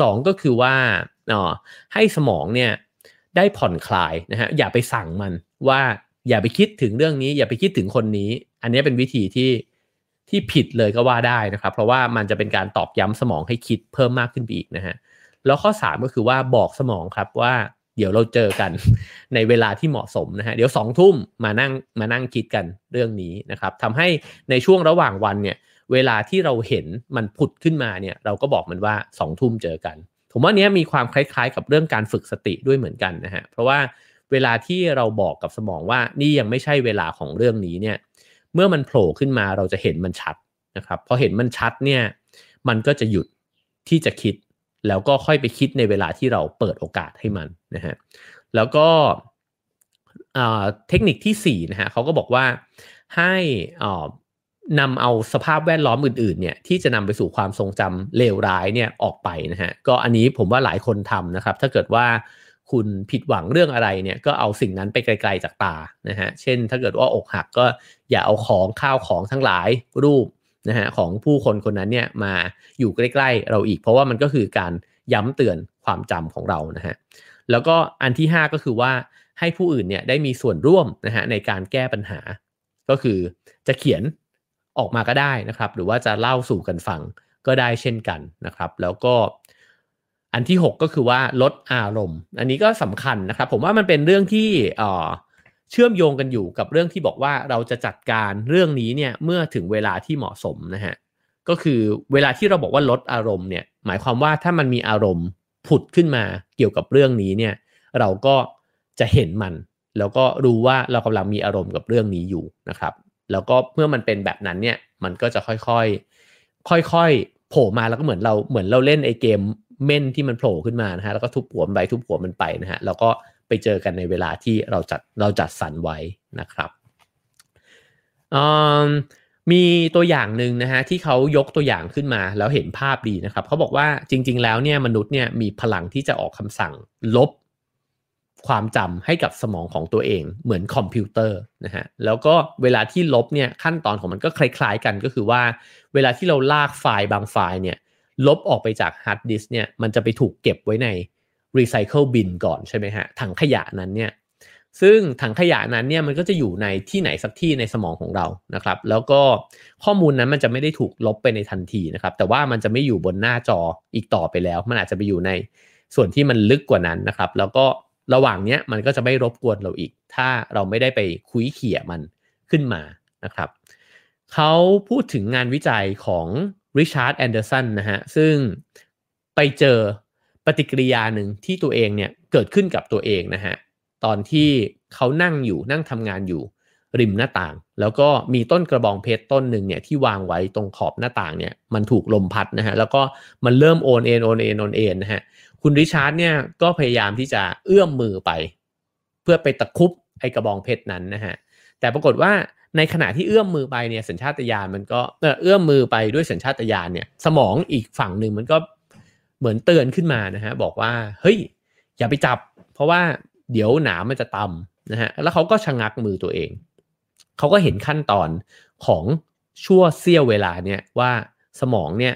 สองก็คือว่าให้สมองเนี่ยได้ผ่อนคลายนะฮะอย่าไปสั่งมันว่าอย่าไปคิดถึงเรื่องนี้อย่าไปคิดถึงคนนี้อันนี้เป็นวิธีที่ที่ผิดเลยก็ว่าได้นะครับเพราะว่ามันจะเป็นการตอกย้ำสมองให้คิดเพิ่มมากขึ้นไปอีกนะฮะแล้วข้อสามก็คือว่าบอกสมองครับว่าเดี๋ยวเราเจอกันในเวลาที่เหมาะสมนะฮะเดี๋ยวสองทุ่มมานั่งมานั่งคิดกันเรื่องนี้นะครับทำให้ในช่วงระหว่างวันเนี่ยเวลาที่เราเห็นมันผุดขึ้นมาเนี่ยเราก็บอกมันว่าสองทุ่มเจอกันผมว่าเนี้ยมีความคล้ายๆกับเรื่องการฝึกสติด้วยเหมือนกันนะฮะเพราะว่าเวลาที่เราบอกกับสมองว่านี่ยังไม่ใช่เวลาของเรื่องนี้เนี่ยเมื่อมันโผล่ขึ้นมาเราจะเห็นมันชัดนะครับพอเห็นมันชัดเนี่ยมันก็จะหยุดที่จะคิดแล้วก็ค่อยไปคิดในเวลาที่เราเปิดโอกาสให้มันนะฮะแล้วก็เทคนิคที่สี่นะฮะเขาก็บอกว่าให้นำเอาสภาพแวดล้อมอื่นๆเนี่ยที่จะนำไปสู่ความทรงจำเลวร้ายเนี่ยออกไปนะฮะก็อันนี้ผมว่าหลายคนทำนะครับถ้าเกิดว่าคุณผิดหวังเรื่องอะไรเนี่ยก็เอาสิ่งนั้นไปไกลๆจากตานะฮะเช่นถ้าเกิดว่าอกหักก็อย่าเอาของข้าวของทั้งหลายรูปนะฮะของผู้คนคนนั้นเนี่ยมาอยู่ใกล้ๆเราอีกเพราะว่ามันก็คือการย้ำเตือนความจำของเรานะฮะแล้วก็อันที่ห้าก็คือว่าให้ผู้อื่นเนี่ยได้มีส่วนร่วมนะฮะในการแก้ปัญหาก็คือจะเขียนออกมาก็ได้นะครับหรือว่าจะเล่าสู่กันฟังก็ได้เช่นกันนะครับแล้วก็อันที่หกก็คือว่าลดอารมณ์อันนี้ก็สำคัญนะครับผมว่ามันเป็นเรื่องที่เอ่อเชื่อมโยงกันอยู่กับเรื่องที่บอกว่าเราจะจัดการเรื่องนี้เนี่ยเมื่อถึงเวลาที่เหมาะสมนะฮะก็คือเวลาที่เราบอกว่าลดอารมณ์เนี่ยหมายความว่าถ้ามันมีอารมณ์ผุดขึ้นมาเกี่ยวกับเรื่องนี้เนี่ยเราก็จะเห็นมันแล้วก็รู้ว่าเรากำลังมีอารมณ์กับเรื่องนี้อยู่นะครับแล้วก็เมื่อมันเป็นแบบนั้นเนี่ยมันก็จะค่อยๆค่อยๆโผล่มาแล้วก็เหมือนเราเหมือนเราเล่นไอ้เกมเม่นที่มันโผล่ขึ้นมานะฮะแล้วก็ทุบหัวมันไปทุบหัวมันไปนะฮะแล้วก็ไปเจอกันในเวลาที่เราจัดเราจัดสรรไว้นะครับมีตัวอย่างหนึ่งนะฮะที่เขายกตัวอย่างขึ้นมาแล้วเห็นภาพดีนะครับเขาบอกว่าจริงๆแล้วเนี่ยมนุษย์เนี่ยมีพลังที่จะออกคำสั่งลบความจำให้กับสมองของตัวเองเหมือนคอมพิวเตอร์นะฮะแล้วก็เวลาที่ลบเนี่ยขั้นตอนของมันก็คล้ายๆกันก็คือว่าเวลาที่เราลากไฟล์บางไฟล์เนี่ยลบออกไปจากฮาร์ดดิสก์เนี่ยมันจะไปถูกเก็บไว้ในรีไซเคิลบินก่อนใช่ไหมฮะถังขยะนั้นเนี่ยซึ่งถังขยะนั้นเนี่ยมันก็จะอยู่ในที่ไหนสักที่ในสมองของเรานะครับแล้วก็ข้อมูลนั้นมันจะไม่ได้ถูกลบไปในทันทีนะครับแต่ว่ามันจะไม่อยู่บนหน้าจออีกต่อไปแล้วมันอาจจะไปอยู่ในส่วนที่มันลึกกว่านั้นนะครับแล้วก็ระหว่างเนี้ยมันก็จะไม่รบกวนเราอีกถ้าเราไม่ได้ไปคุยเขี่ยมันขึ้นมานะครับเขาพูดถึงงานวิจัยของ Richard Anderson นะฮะซึ่งไปเจอปฏิกิริยาหนึ่งที่ตัวเองเนี่ยเกิดขึ้นกับตัวเองนะฮะตอนที่เขานั่งอยู่นั่งทำงานอยู่ริมหน้าต่างแล้วก็มีต้นกระบองเพชรต้นหนึ่งเนี่ยที่วางไว้ตรงขอบหน้าต่างเนี่ยมันถูกลมพัดนะฮะแล้วก็มันเริ่มโอนเอ็นโอนเอ็นโอนเอ็นนะฮะคุณริชาร์ดเนี่ยก็พยายามที่จะเอื้อมมือไปเพื่อไปตะคุบไอ้กระบองเพชรนั้นนะฮะแต่ปรากฏว่าในขณะที่เอื้อมมือไปเนี่ยสัญชาตญาณมันก็เอื้อมมือไปด้วยสัญชาตญาณเนี่ยสมองอีกฝั่งหนึ่งมันก็เหมือนเตือนขึ้นมานะฮะบอกว่าเฮ้ยอย่าไปจับเพราะว่าเดี๋ยวหนามมันจะตำนะฮะแล้วเขาก็ชะงักมือตัวเองเขาก็เห็นขั้นตอนของชั่วเสี้ยวเวลาเนี่ยว่าสมองเนี่ย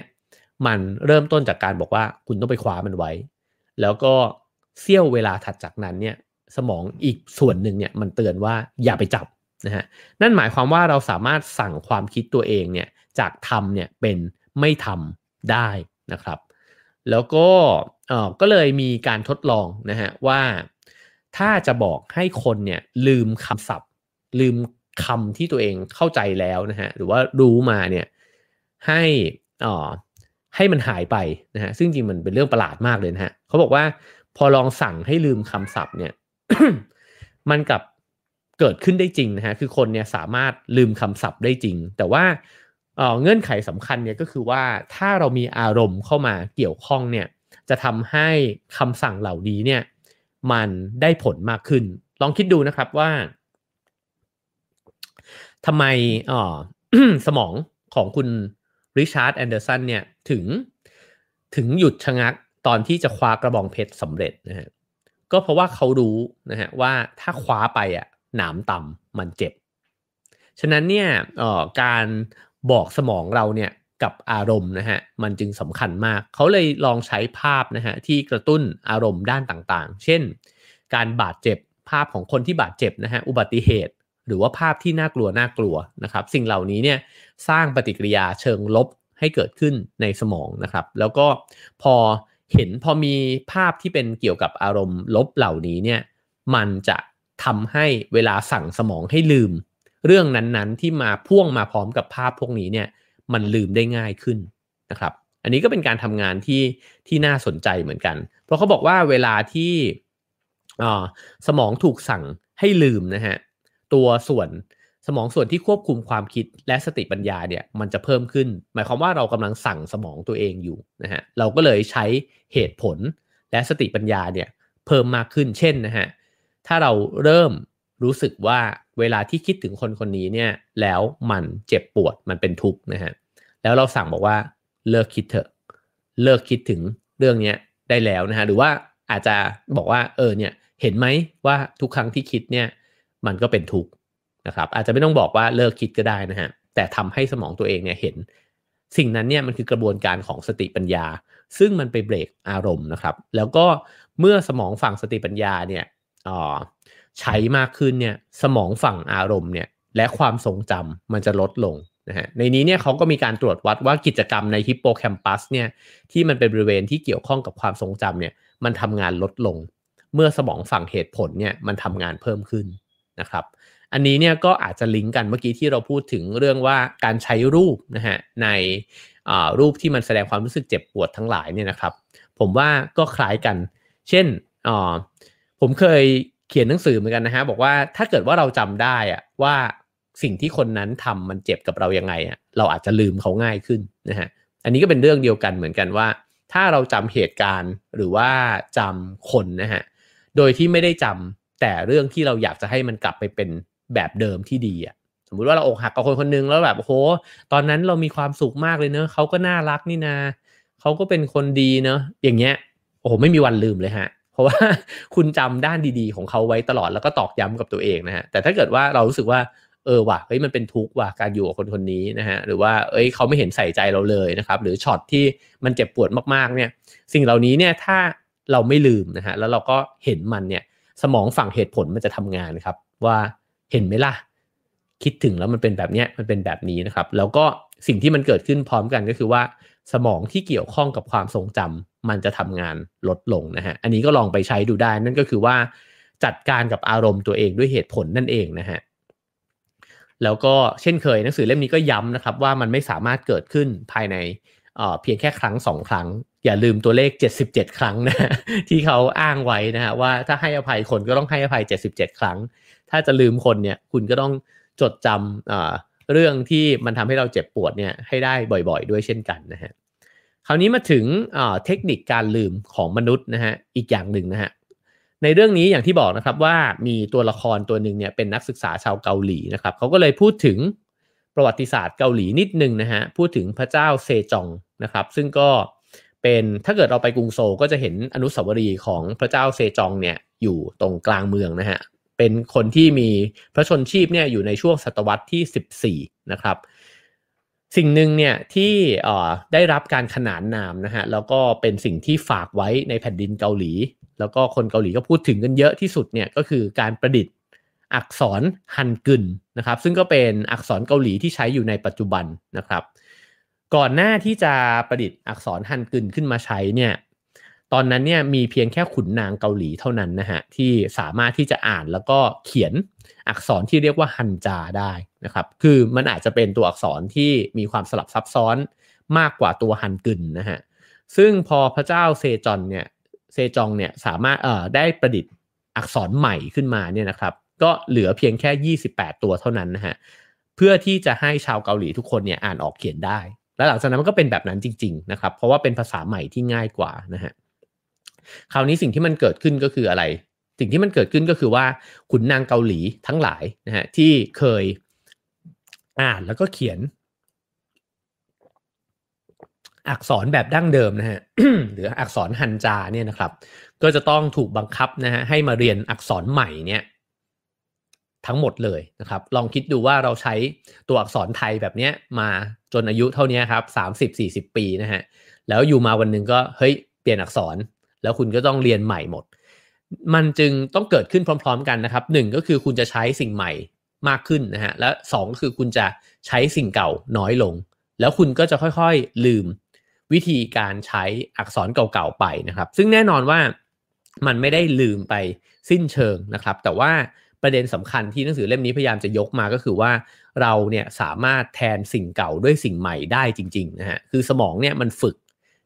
มันเริ่มต้นจากการบอกว่าคุณต้องไปคว้ามันไว้แล้วก็เสี้ยวเวลาถัดจากนั้นเนี่ยสมองอีกส่วนหนึ่งเนี่ยมันเตือนว่าอย่าไปจับนะฮะนั่นหมายความว่าเราสามารถสั่งความคิดตัวเองเนี่ยจากทำเนี่ยเป็นไม่ทำได้นะครับแล้วก็เอ่อก็เลยมีการทดลองนะฮะว่าถ้าจะบอกให้คนเนี่ยลืมคำศัพท์ลืมคำที่ตัวเองเข้าใจแล้วนะฮะหรือว่ารู้มาเนี่ยให้อ่อให้มันหายไปนะฮะซึ่งจริงมันเป็นเรื่องประหลาดมากเลยนะฮะเขาบอกว่าพอลองสั่งให้ลืมคำศัพท์เนี่ย มันกลับเกิดขึ้นได้จริงนะฮะคือคนเนี่ยสามารถลืมคำศัพท์ได้จริงแต่ว่า เงื่อนไขสำคัญเนี่ยก็คือว่าถ้าเรามีอารมณ์เข้ามาเกี่ยวข้องเนี่ยจะทำให้คำสั่งเหล่านี้เนี่ยมันได้ผลมากขึ้นลองคิดดูนะครับว่าทำไม สมองของคุณ Richard Anderson เนี่ยถึงถึงหยุดชะงักตอนที่จะคว้ากระบองเพชรสำเร็จนะฮะก็เพราะว่าเขารู้นะฮะว่าถ้าคว้าไปอ่ะหนามต่ำมันเจ็บฉะนั้นเนี่ยการบอกสมองเราเนี่ยกับอารมณ์นะฮะมันจึงสำคัญมากเขาเลยลองใช้ภาพนะฮะที่กระตุ้นอารมณ์ด้านต่างๆเช่นการบาดเจ็บภาพของคนที่บาดเจ็บนะฮะอุบัติเหตุหรือว่าภาพที่น่ากลัวน่ากลัวนะครับสิ่งเหล่านี้เนี่ยสร้างปฏิกิริยาเชิงลบให้เกิดขึ้นในสมองนะครับแล้วก็พอเห็นพอมีภาพที่เป็นเกี่ยวกับอารมณ์ลบเหล่านี้เนี่ยมันจะทำให้เวลาสั่งสมองให้ลืมเรื่องนั้นๆที่มาพ่วงมาพร้อมกับภาพพวกนี้เนี่ยมันลืมได้ง่ายขึ้นนะครับอันนี้ก็เป็นการทำงานที่ที่น่าสนใจเหมือนกันเพราะเขาบอกว่าเวลาที่สมองถูกสั่งให้ลืมนะฮะตัวส่วนสมองส่วนที่ควบคุมความคิดและสติปัญญาเนี่ยมันจะเพิ่มขึ้นหมายความว่าเรากำลังสั่งสมองตัวเองอยู่นะฮะเราก็เลยใช้เหตุผลและสติปัญญาเนี่ยเพิ่มมากขึ้นเช่นนะฮะถ้าเราเริ่มรู้สึกว่าเวลาที่คิดถึงคนคนนี้เนี่ยแล้วมันเจ็บปวดมันเป็นทุกข์นะฮะแล้วเราสั่งบอกว่าเลิกคิดเถอะเลิกคิดถึงเรื่องนี้ได้แล้วนะฮะหรือว่าอาจจะบอกว่าเออเนี่ยเห็นไหมว่าทุกครั้งที่คิดเนี่ยมันก็เป็นทุกข์นะครับอาจจะไม่ต้องบอกว่าเลิกคิดก็ได้นะฮะแต่ทำให้สมองตัวเองเนี่ยเห็นสิ่งนั้นเนี่ยมันคือกระบวนการของสติปัญญาซึ่งมันไปเบรกอารมณ์นะครับแล้วก็เมื่อสมองฝั่งสติปัญญาเนี่ยอ๋อใช้มากขึ้นเนี่ยสมองฝั่งอารมณ์เนี่ยและความทรงจำมันจะลดลงนะฮะในนี้เนี่ยเขาก็มีการตรวจวัดว่ากิจกรรมในฮิปโปแคมปัสเนี่ยที่มันเป็นบริเวณที่เกี่ยวข้องกับความทรงจำเนี่ยมันทำงานลดลงเมื่อสมองฝั่งเหตุผลเนี่ยมันทำงานเพิ่มขึ้นนะครับอันนี้เนี่ยก็อาจจะลิงก์กันเมื่อกี้ที่เราพูดถึงเรื่องว่าการใช้รูปนะฮะในรูปที่มันแสดงความรู้สึกเจ็บปวดทั้งหลายเนี่ยนะครับผมว่าก็คล้ายกันเช่นอ๋อผมเคยเขียนหนังสือเหมือนกันนะฮะบอกว่าถ้าเกิดว่าเราจำได้อะว่าสิ่งที่คนนั้นทำมันเจ็บกับเรายังไงอะเราอาจจะลืมเขาง่ายขึ้นนะฮะอันนี้ก็เป็นเรื่องเดียวกันเหมือนกันว่าถ้าเราจำเหตุการณ์หรือว่าจำคนนะฮะโดยที่ไม่ได้จำแต่เรื่องที่เราอยากจะให้มันกลับไปเป็นแบบเดิมที่ดีอะสมมติว่าเราอกหักกับคนคนนึงแล้วแบบโอ้โหตอนนั้นเรามีความสุขมากเลยเนอะเขาก็น่ารักนี่นาเขาก็เป็นคนดีเนอะอย่างเงี้ยโอ้โหไม่มีวันลืมเลยฮะเพราะว่าคุณจำด้านดีๆของเขาไว้ตลอดแล้วก็ตอกย้ำกับตัวเองนะฮะแต่ถ้าเกิดว่าเรารู้สึกว่าเออว่ะเฮ้ยมันเป็นทุกข์ว่ะการอยู่กับคนคนนี้นะฮะหรือว่าเอ้ยเขาไม่เห็นใส่ใจเราเลยนะครับหรือช็อตที่มันเจ็บปวดมากๆเนี่ยสิ่งเหล่านี้เนี่ยถ้าเราไม่ลืมนะฮะแล้วเราก็เห็นมันเนี่ยสมองฝั่งเหตุผลมันจะทำงานครับว่าเห็นไหมล่ะคิดถึงแล้วมันเป็นแบบเนี้ยมันเป็นแบบนี้นะครับแล้วก็สิ่งที่มันเกิดขึ้นพร้อมกันก็คือว่าสมองที่เกี่ยวข้องกับความทรงจำมันจะทำงานลดลงนะฮะอันนี้ก็ลองไปใช้ดูได้นั่นก็คือว่าจัดการกับอารมณ์ตัวเองด้วยเหตุผลนั่นเองนะฮะแล้วก็เช่นเคยหนังสือเล่มนี้ก็ย้ำนะครับว่ามันไม่สามารถเกิดขึ้นภายในเอ่อเพียงแค่ครั้งสองครั้งอย่าลืมตัวเลขเจ็ดสิบเจ็ดครั้งนะที่เขาอ้างไว้นะฮะว่าถ้าให้อภัยคนก็ต้องให้อภัยเจ็ดสิบเจ็ดครั้งถ้าจะลืมคนเนี่ยคุณก็ต้องจดจำเอ่อเรื่องที่มันทำให้เราเจ็บปวดเนี่ยให้ได้บ่อยๆด้วยเช่นกันนะฮะคราวนี้มาถึงเอ่อเทคนิคการลืมของมนุษย์นะฮะอีกอย่างหนึ่งนะฮะในเรื่องนี้อย่างที่บอกนะครับว่ามีตัวละครตัวหนึ่งเนี่ยเป็นนักศึกษาชาวเกาหลีนะครับเขาก็เลยพูดถึงประวัติศาสตร์เกาหลีนิดนึงนะฮะพูดถึงพระเจ้าเซจองนะครับซึ่งก็เป็นถ้าเกิดเราไปกรุงโซลก็จะเห็นอนุสาวรีย์ของพระเจ้าเซจองเนี่ยอยู่ตรงกลางเมืองนะฮะเป็นคนที่มีพระชนชีพเนี่ยอยู่ในช่วงศตวรรษที่สิบสี่นะครับสิ่งหนึ่งเนี่ยที่ได้รับการขนานนามนะฮะแล้วก็เป็นสิ่งที่ฝากไว้ในแผ่นดินเกาหลีแล้วก็คนเกาหลีก็พูดถึงกันเยอะที่สุดเนี่ยก็คือการประดิษฐ์อักษรฮันกึนนะครับซึ่งก็เป็นอักษรเกาหลีที่ใช้อยู่ในปัจจุบันนะครับก่อนหน้าที่จะประดิษฐ์อักษรฮันกึนขึ้นมาใช้เนี่ยตอนนั้นเนี่ยมีเพียงแค่ขุนนางเกาหลีเท่านั้นนะฮะที่สามารถที่จะอ่านแล้วก็เขียนอักษรที่เรียกว่าฮันจาได้นะครับคือมันอาจจะเป็นตัวอักษรที่มีความสลับซับซ้อนมากกว่าตัวฮันกึนนะฮะซึ่งพอพระเจ้าเซจองเนี่ยเซจองเนี่ยสามารถเอ่อได้ประดิษฐ์อักษรใหม่ขึ้นมาเนี่ยนะครับก็เหลือเพียงแค่ยี่สิบแปดตัวเท่านั้นนะฮะ เพื่อที่จะให้ชาวเกาหลีทุกคนเนี่ยอ่านออกเขียนได้แล้วหลังจากนั้นมันก็เป็นแบบนั้นจริงๆนะครับเพราะว่าเป็นภาษาใหม่ที่ง่ายกว่านะฮะคราวนี้สิ่งที่มันเกิดขึ้นก็คืออะไรสิ่งที่มันเกิดขึ้นก็คือว่าขุนนางเกาหลีทั้งหลายนะฮะที่เคยอ่านแล้วก็เขียนอักษรแบบดั้งเดิมนะฮะ หรืออักษรฮันจาเนี่ยนะครับก็จะต้องถูกบังคับนะฮะให้มาเรียนอักษรใหม่เนี่ยทั้งหมดเลยนะครับลองคิดดูว่าเราใช้ตัวอักษรไทยแบบเนี้ยมาจนอายุเท่านี้ครับสามสิบสี่สิบปีนะฮะแล้วอยู่มาวันหนึ่งก็เฮ้ยเปลี่ยนอักษรแล้วคุณก็ต้องเรียนใหม่หมดมันจึงต้องเกิดขึ้นพร้อมๆกันนะครับหนึ่งก็คือคุณจะใช้สิ่งใหม่มากขึ้นนะฮะและสองก็คือคุณจะใช้สิ่งเก่าน้อยลงแล้วคุณก็จะค่อยๆลืมวิธีการใช้อักษรเก่าๆไปนะครับซึ่งแน่นอนว่ามันไม่ได้ลืมไปสิ้นเชิงนะครับแต่ว่าประเด็นสำคัญที่หนังสือเล่มนี้พยายามจะยกมาก็คือว่าเราเนี่ยสามารถแทนสิ่งเก่าด้วยสิ่งใหม่ได้จริงๆนะฮะคือสมองเนี่ยมันฝึก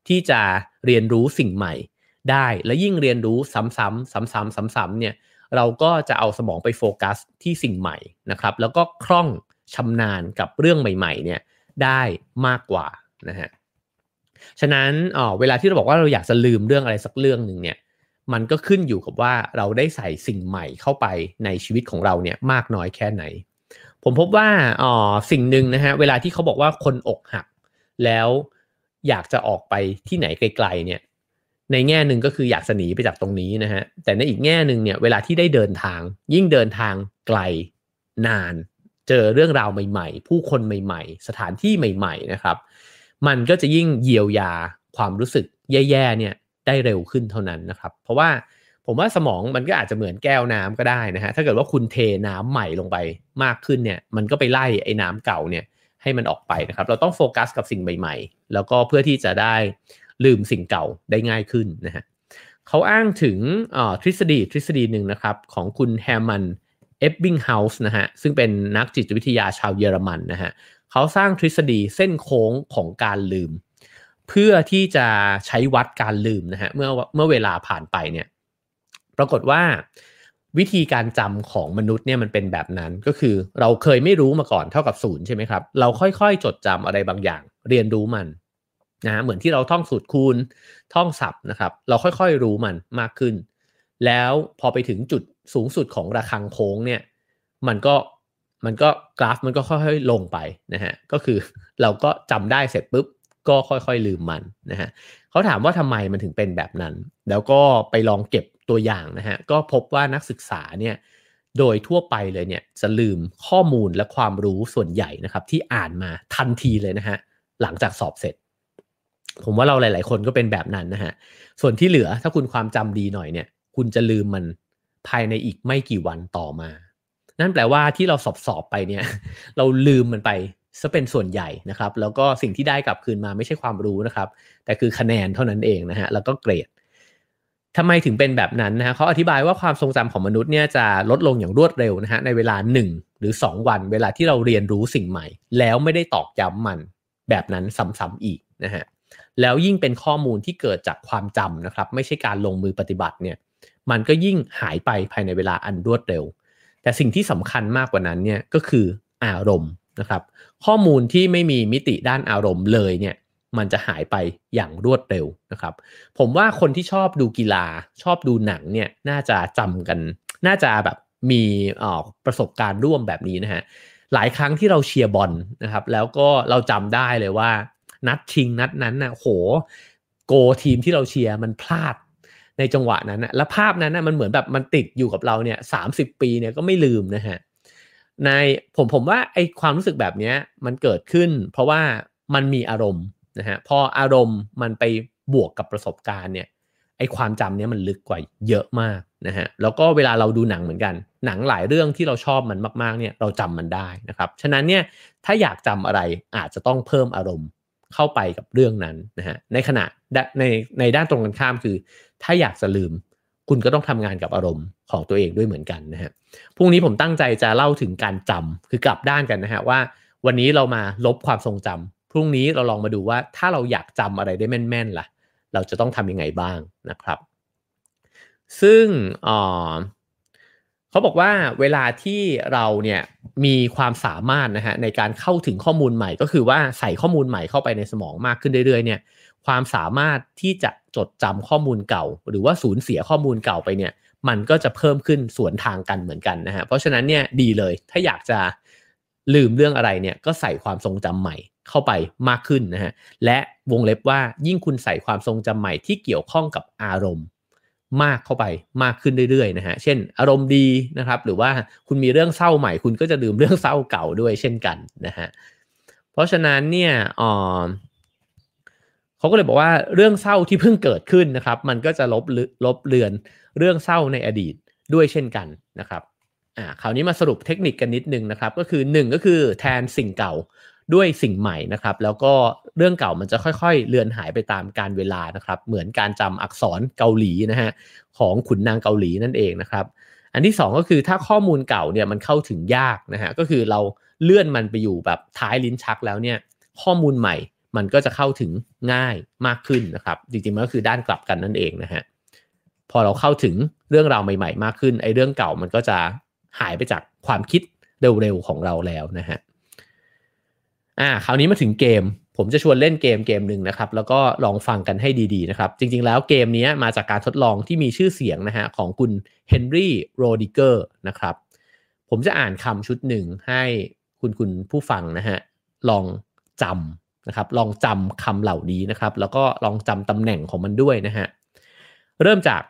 ที่จะเรียนรู้สิ่งใหม่ได้และยิ่งเรียนรู้ซ้ำๆซ้ำๆซ้ำๆเนี่ยเราก็จะเอาสมองไปโฟกัสที่สิ่งใหม่นะครับแล้วก็คล่องชำนาญกับเรื่องใหม่ๆเนี่ยได้มากกว่านะฮะฉะนั้นเอ่อเวลาที่เราบอกว่าเราอยากจะลืมเรื่องอะไรสักเรื่องหนึ่งเนี่ยมันก็ขึ้นอยู่กับว่าเราได้ใส่สิ่งใหม่เข้าไปในชีวิตของเราเนี่ยมากน้อยแค่ไหนผมพบว่าอ๋อสิ่งหนึ่งนะฮะเวลาที่เขาบอกว่าคนอกหักแล้วอยากจะออกไปที่ไหนไกลๆเนี่ยในแง่หนึ่งก็คืออยากจะหนีไปจากตรงนี้นะฮะแต่ในอีกแง่หนึ่งเนี่ยเวลาที่ได้เดินทางยิ่งเดินทางไกลนานเจอเรื่องราวใหม่ๆผู้คนใหม่ๆสถานที่ใหม่ๆนะครับมันก็จะยิ่งเยียวยาความรู้สึกแย่ๆเนี่ยได้เร็วขึ้นเท่านั้นนะครับเพราะว่าผมว่าสมองมันก็อาจจะเหมือนแก้วน้ำก็ได้นะฮะถ้าเกิดว่าคุณเทน้ำใหม่ลงไปมากขึ้นเนี่ยมันก็ไปไล่ไอ้น้ำเก่าเนี่ยให้มันออกไปนะครับเราต้องโฟกัสกับสิ่งใหม่ๆแล้วก็เพื่อที่จะได้ลืมสิ่งเก่าได้ง่ายขึ้นนะฮะเขาอ้างถึงทฤษฎีทฤษฎีหนึ่งนะครับของคุณแฮร์มันเอฟบิงเฮาส์นะฮะซึ่งเป็นนักจิตวิทยาชาวเยอรมันนะฮะเขาสร้างทฤษฎีเส้นโค้งของการลืมเพื่อที่จะใช้วัดการลืมนะฮะเมื่อเมื่อเวลาผ่านไปเนี่ยปรากฏว่าวิธีการจำของมนุษย์เนี่ยมันเป็นแบบนั้นก็คือเราเคยไม่รู้มาก่อนเท่ากับศูนย์ใช่ไหมครับเราค่อยๆจดจำอะไรบางอย่างเรียนรู้มันนะฮะเหมือนที่เราท่องสูตรคูณท่องศัพท์นะครับเราค่อยๆรู้มันมากขึ้นแล้วพอไปถึงจุดสูงสุดของระฆังโค้งเนี่ยมันก็มันก็กราฟมันก็ค่อยๆลงไปนะฮะก็คือเราก็จำได้เสร็จปุ๊บก็ค่อยๆลืมมันนะฮะเขาถามว่าทำไมมันถึงเป็นแบบนั้นแล้วก็ไปลองเก็บตัวอย่างนะฮะก็พบว่านักศึกษาเนี่ยโดยทั่วไปเลยเนี่ยจะลืมข้อมูลและความรู้ส่วนใหญ่นะครับที่อ่านมาทันทีเลยนะฮะหลังจากสอบเสร็จผมว่าเราหลายๆคนก็เป็นแบบนั้นนะฮะส่วนที่เหลือถ้าคุณความจำดีหน่อยเนี่ยคุณจะลืมมันภายในอีกไม่กี่วันต่อมานั่นแปลว่าที่เราสอบสอบไปเนี่ยเราลืมมันไปซะเป็นส่วนใหญ่นะครับแล้วก็สิ่งที่ได้กลับคืนมาไม่ใช่ความรู้นะครับแต่คือคะแนนเท่านั้นเองนะฮะแล้วก็เกรดทำไมถึงเป็นแบบนั้นนะฮะเขาอธิบายว่าความทรงจำของมนุษย์เนี่ยจะลดลงอย่างรวดเร็วนะฮะในเวลาหนึ่งหรือสองวันเวลาที่เราเรียนรู้สิ่งใหม่แล้วไม่ได้ตอกย้ำมันแบบนั้นซ้ำๆอีกนะฮะแล้วยิ่งเป็นข้อมูลที่เกิดจากความจำนะครับไม่ใช่การลงมือปฏิบัติเนี่ยมันก็ยิ่งหายไปภายในเวลาอันรวดเร็วแต่สิ่งที่สำคัญมากกว่านั้นเนี่ยก็คืออารมณ์นะครับข้อมูลที่ไม่มีมิติด้านอารมณ์เลยเนี่ยมันจะหายไปอย่างรวดเร็วนะครับผมว่าคนที่ชอบดูกีฬาชอบดูหนังเนี่ยน่าจะจำกันน่าจะแบบมีประสบการณ์ร่วมแบบนี้นะฮะหลายครั้งที่เราเชียร์บอลนะครับแล้วก็เราจำได้เลยว่านัดชิงนัดนั้นน่ะโหโกทีมที่เราเชียร์มันพลาดในจังหวะนั้นนะและภาพนั้นนะมันเหมือนแบบมันติดอยู่กับเราเนี่ยสามสิบปีเนี่ยก็ไม่ลืมนะฮะในผมผมว่าไอความรู้สึกแบบนี้มันเกิดขึ้นเพราะว่ามันมีอารมณ์นะฮะพออารมณ์มันไปบวกกับประสบการณ์เนี่ยไอความจำเนี่ยมันลึกกว่าเยอะมากนะฮะแล้วก็เวลาเราดูหนังเหมือนกันหนังหลายเรื่องที่เราชอบมันมากๆเนี่ยเราจำมันได้นะครับฉะนั้นเนี่ยถ้าอยากจำอะไรอาจจะต้องเพิ่มอารมณ์เข้าไปกับเรื่องนั้นนะฮะในขณะในในด้านตรงกันข้ามคือถ้าอยากจะลืมคุณก็ต้องทำงานกับอารมณ์ของตัวเองด้วยเหมือนกันนะฮะพรุ่งนี้ผมตั้งใจจะเล่าถึงการจำคือกลับด้านกันนะฮะว่าวันนี้เรามาลบความทรงจำพรุ่งนี้เราลองมาดูว่าถ้าเราอยากจำอะไรได้แม่นๆล่ะเราจะต้องทำยังไงบ้างนะครับซึ่ง เขาบอกว่าเวลาที่เราเนี่ยมีความสามารถนะฮะในการเข้าถึงข้อมูลใหม่ก็คือว่าใส่ข้อมูลใหม่เข้าไปในสมองมากขึ้นเรื่อยๆเนี่ยความสามารถที่จะจดจำข้อมูลเก่าหรือว่าสูญเสียข้อมูลเก่าไปเนี่ยมันก็จะเพิ่มขึ้นสวนทางกันเหมือนกันนะฮะเพราะฉะนั้นเนี่ยดีเลยถ้าอยากจะลืมเรื่องอะไรเนี่ยก็ใส่ความทรงจำใหม่เข้าไปมากขึ้นนะฮะและวงเล็บว่ายิ่งคุณใส่ความทรงจำใหม่ที่เกี่ยวข้องกับอารมณ์มากเข้าไปมากขึ้นเรื่อยๆนะฮะเช่นอารมณ์ดีนะครับหรือว่าคุณมีเรื่องเศร้าใหม่คุณก็จะลืมเรื่องเศร้าเก่าด้วยเช่นกันนะฮะเพราะฉะนั้นเนี่ยอ๋อเขาก็เลยบอกว่าเรื่องเศร้าที่เพิ่งเกิดขึ้นนะครับมันก็จะลบลบเลือนเรื่องเศร้าในอดีตด้วยเช่นกันนะครับอ่าคราวนี้มาสรุปเทคนิคกันนิดนึงนะครับก็คือหนึ่งก็คือแทนสิ่งเก่าด้วยสิ่งใหม่นะครับแล้วก็เรื่องเก่ามันจะค่อยๆเลือนหายไปตามกาลเวลานะครับเหมือนการจำอักษรเกาหลีนะฮะของขุนนางเกาหลีนั่นเองนะครับอันที่สองก็คือถ้าข้อมูลเก่าเนี่ยมันเข้าถึงยากนะฮะก็คือเราเลื่อนมันไปอยู่แบบท้ายลิ้นชักแล้วเนี่ยข้อมูลใหม่มันก็จะเข้าถึงง่ายมากขึ้นนะครับจริงๆมันก็คือด้านกลับกันนั่นเองนะฮะพอเราเข้าถึงเรื่องราวใหม่ๆมากขึ้นไอ้เรื่องเก่ามันก็จะหายไปจากความคิดเร็วๆของเราแล้วนะฮะอ่าคราวนี้มาถึงเกมผมจะชวนเล่นเกมเกมหนึ่งนะครับแล้วก็ลองฟังกันให้ดีๆนะครับจริงๆแล้วเกมนี้มาจากการทดลองที่มีชื่อเสียงนะฮะของคุณเฮนรี่โรดิเกอร์นะครับผมจะอ่านคำชุดหนึ่งให้คุณคุณผู้ฟังนะฮะลองจำนะครับลองจำคำเหล่านี้นะครับแล้วก็ลองจำตำแหน่งของมันด้วยนะฮะเริ่มจาก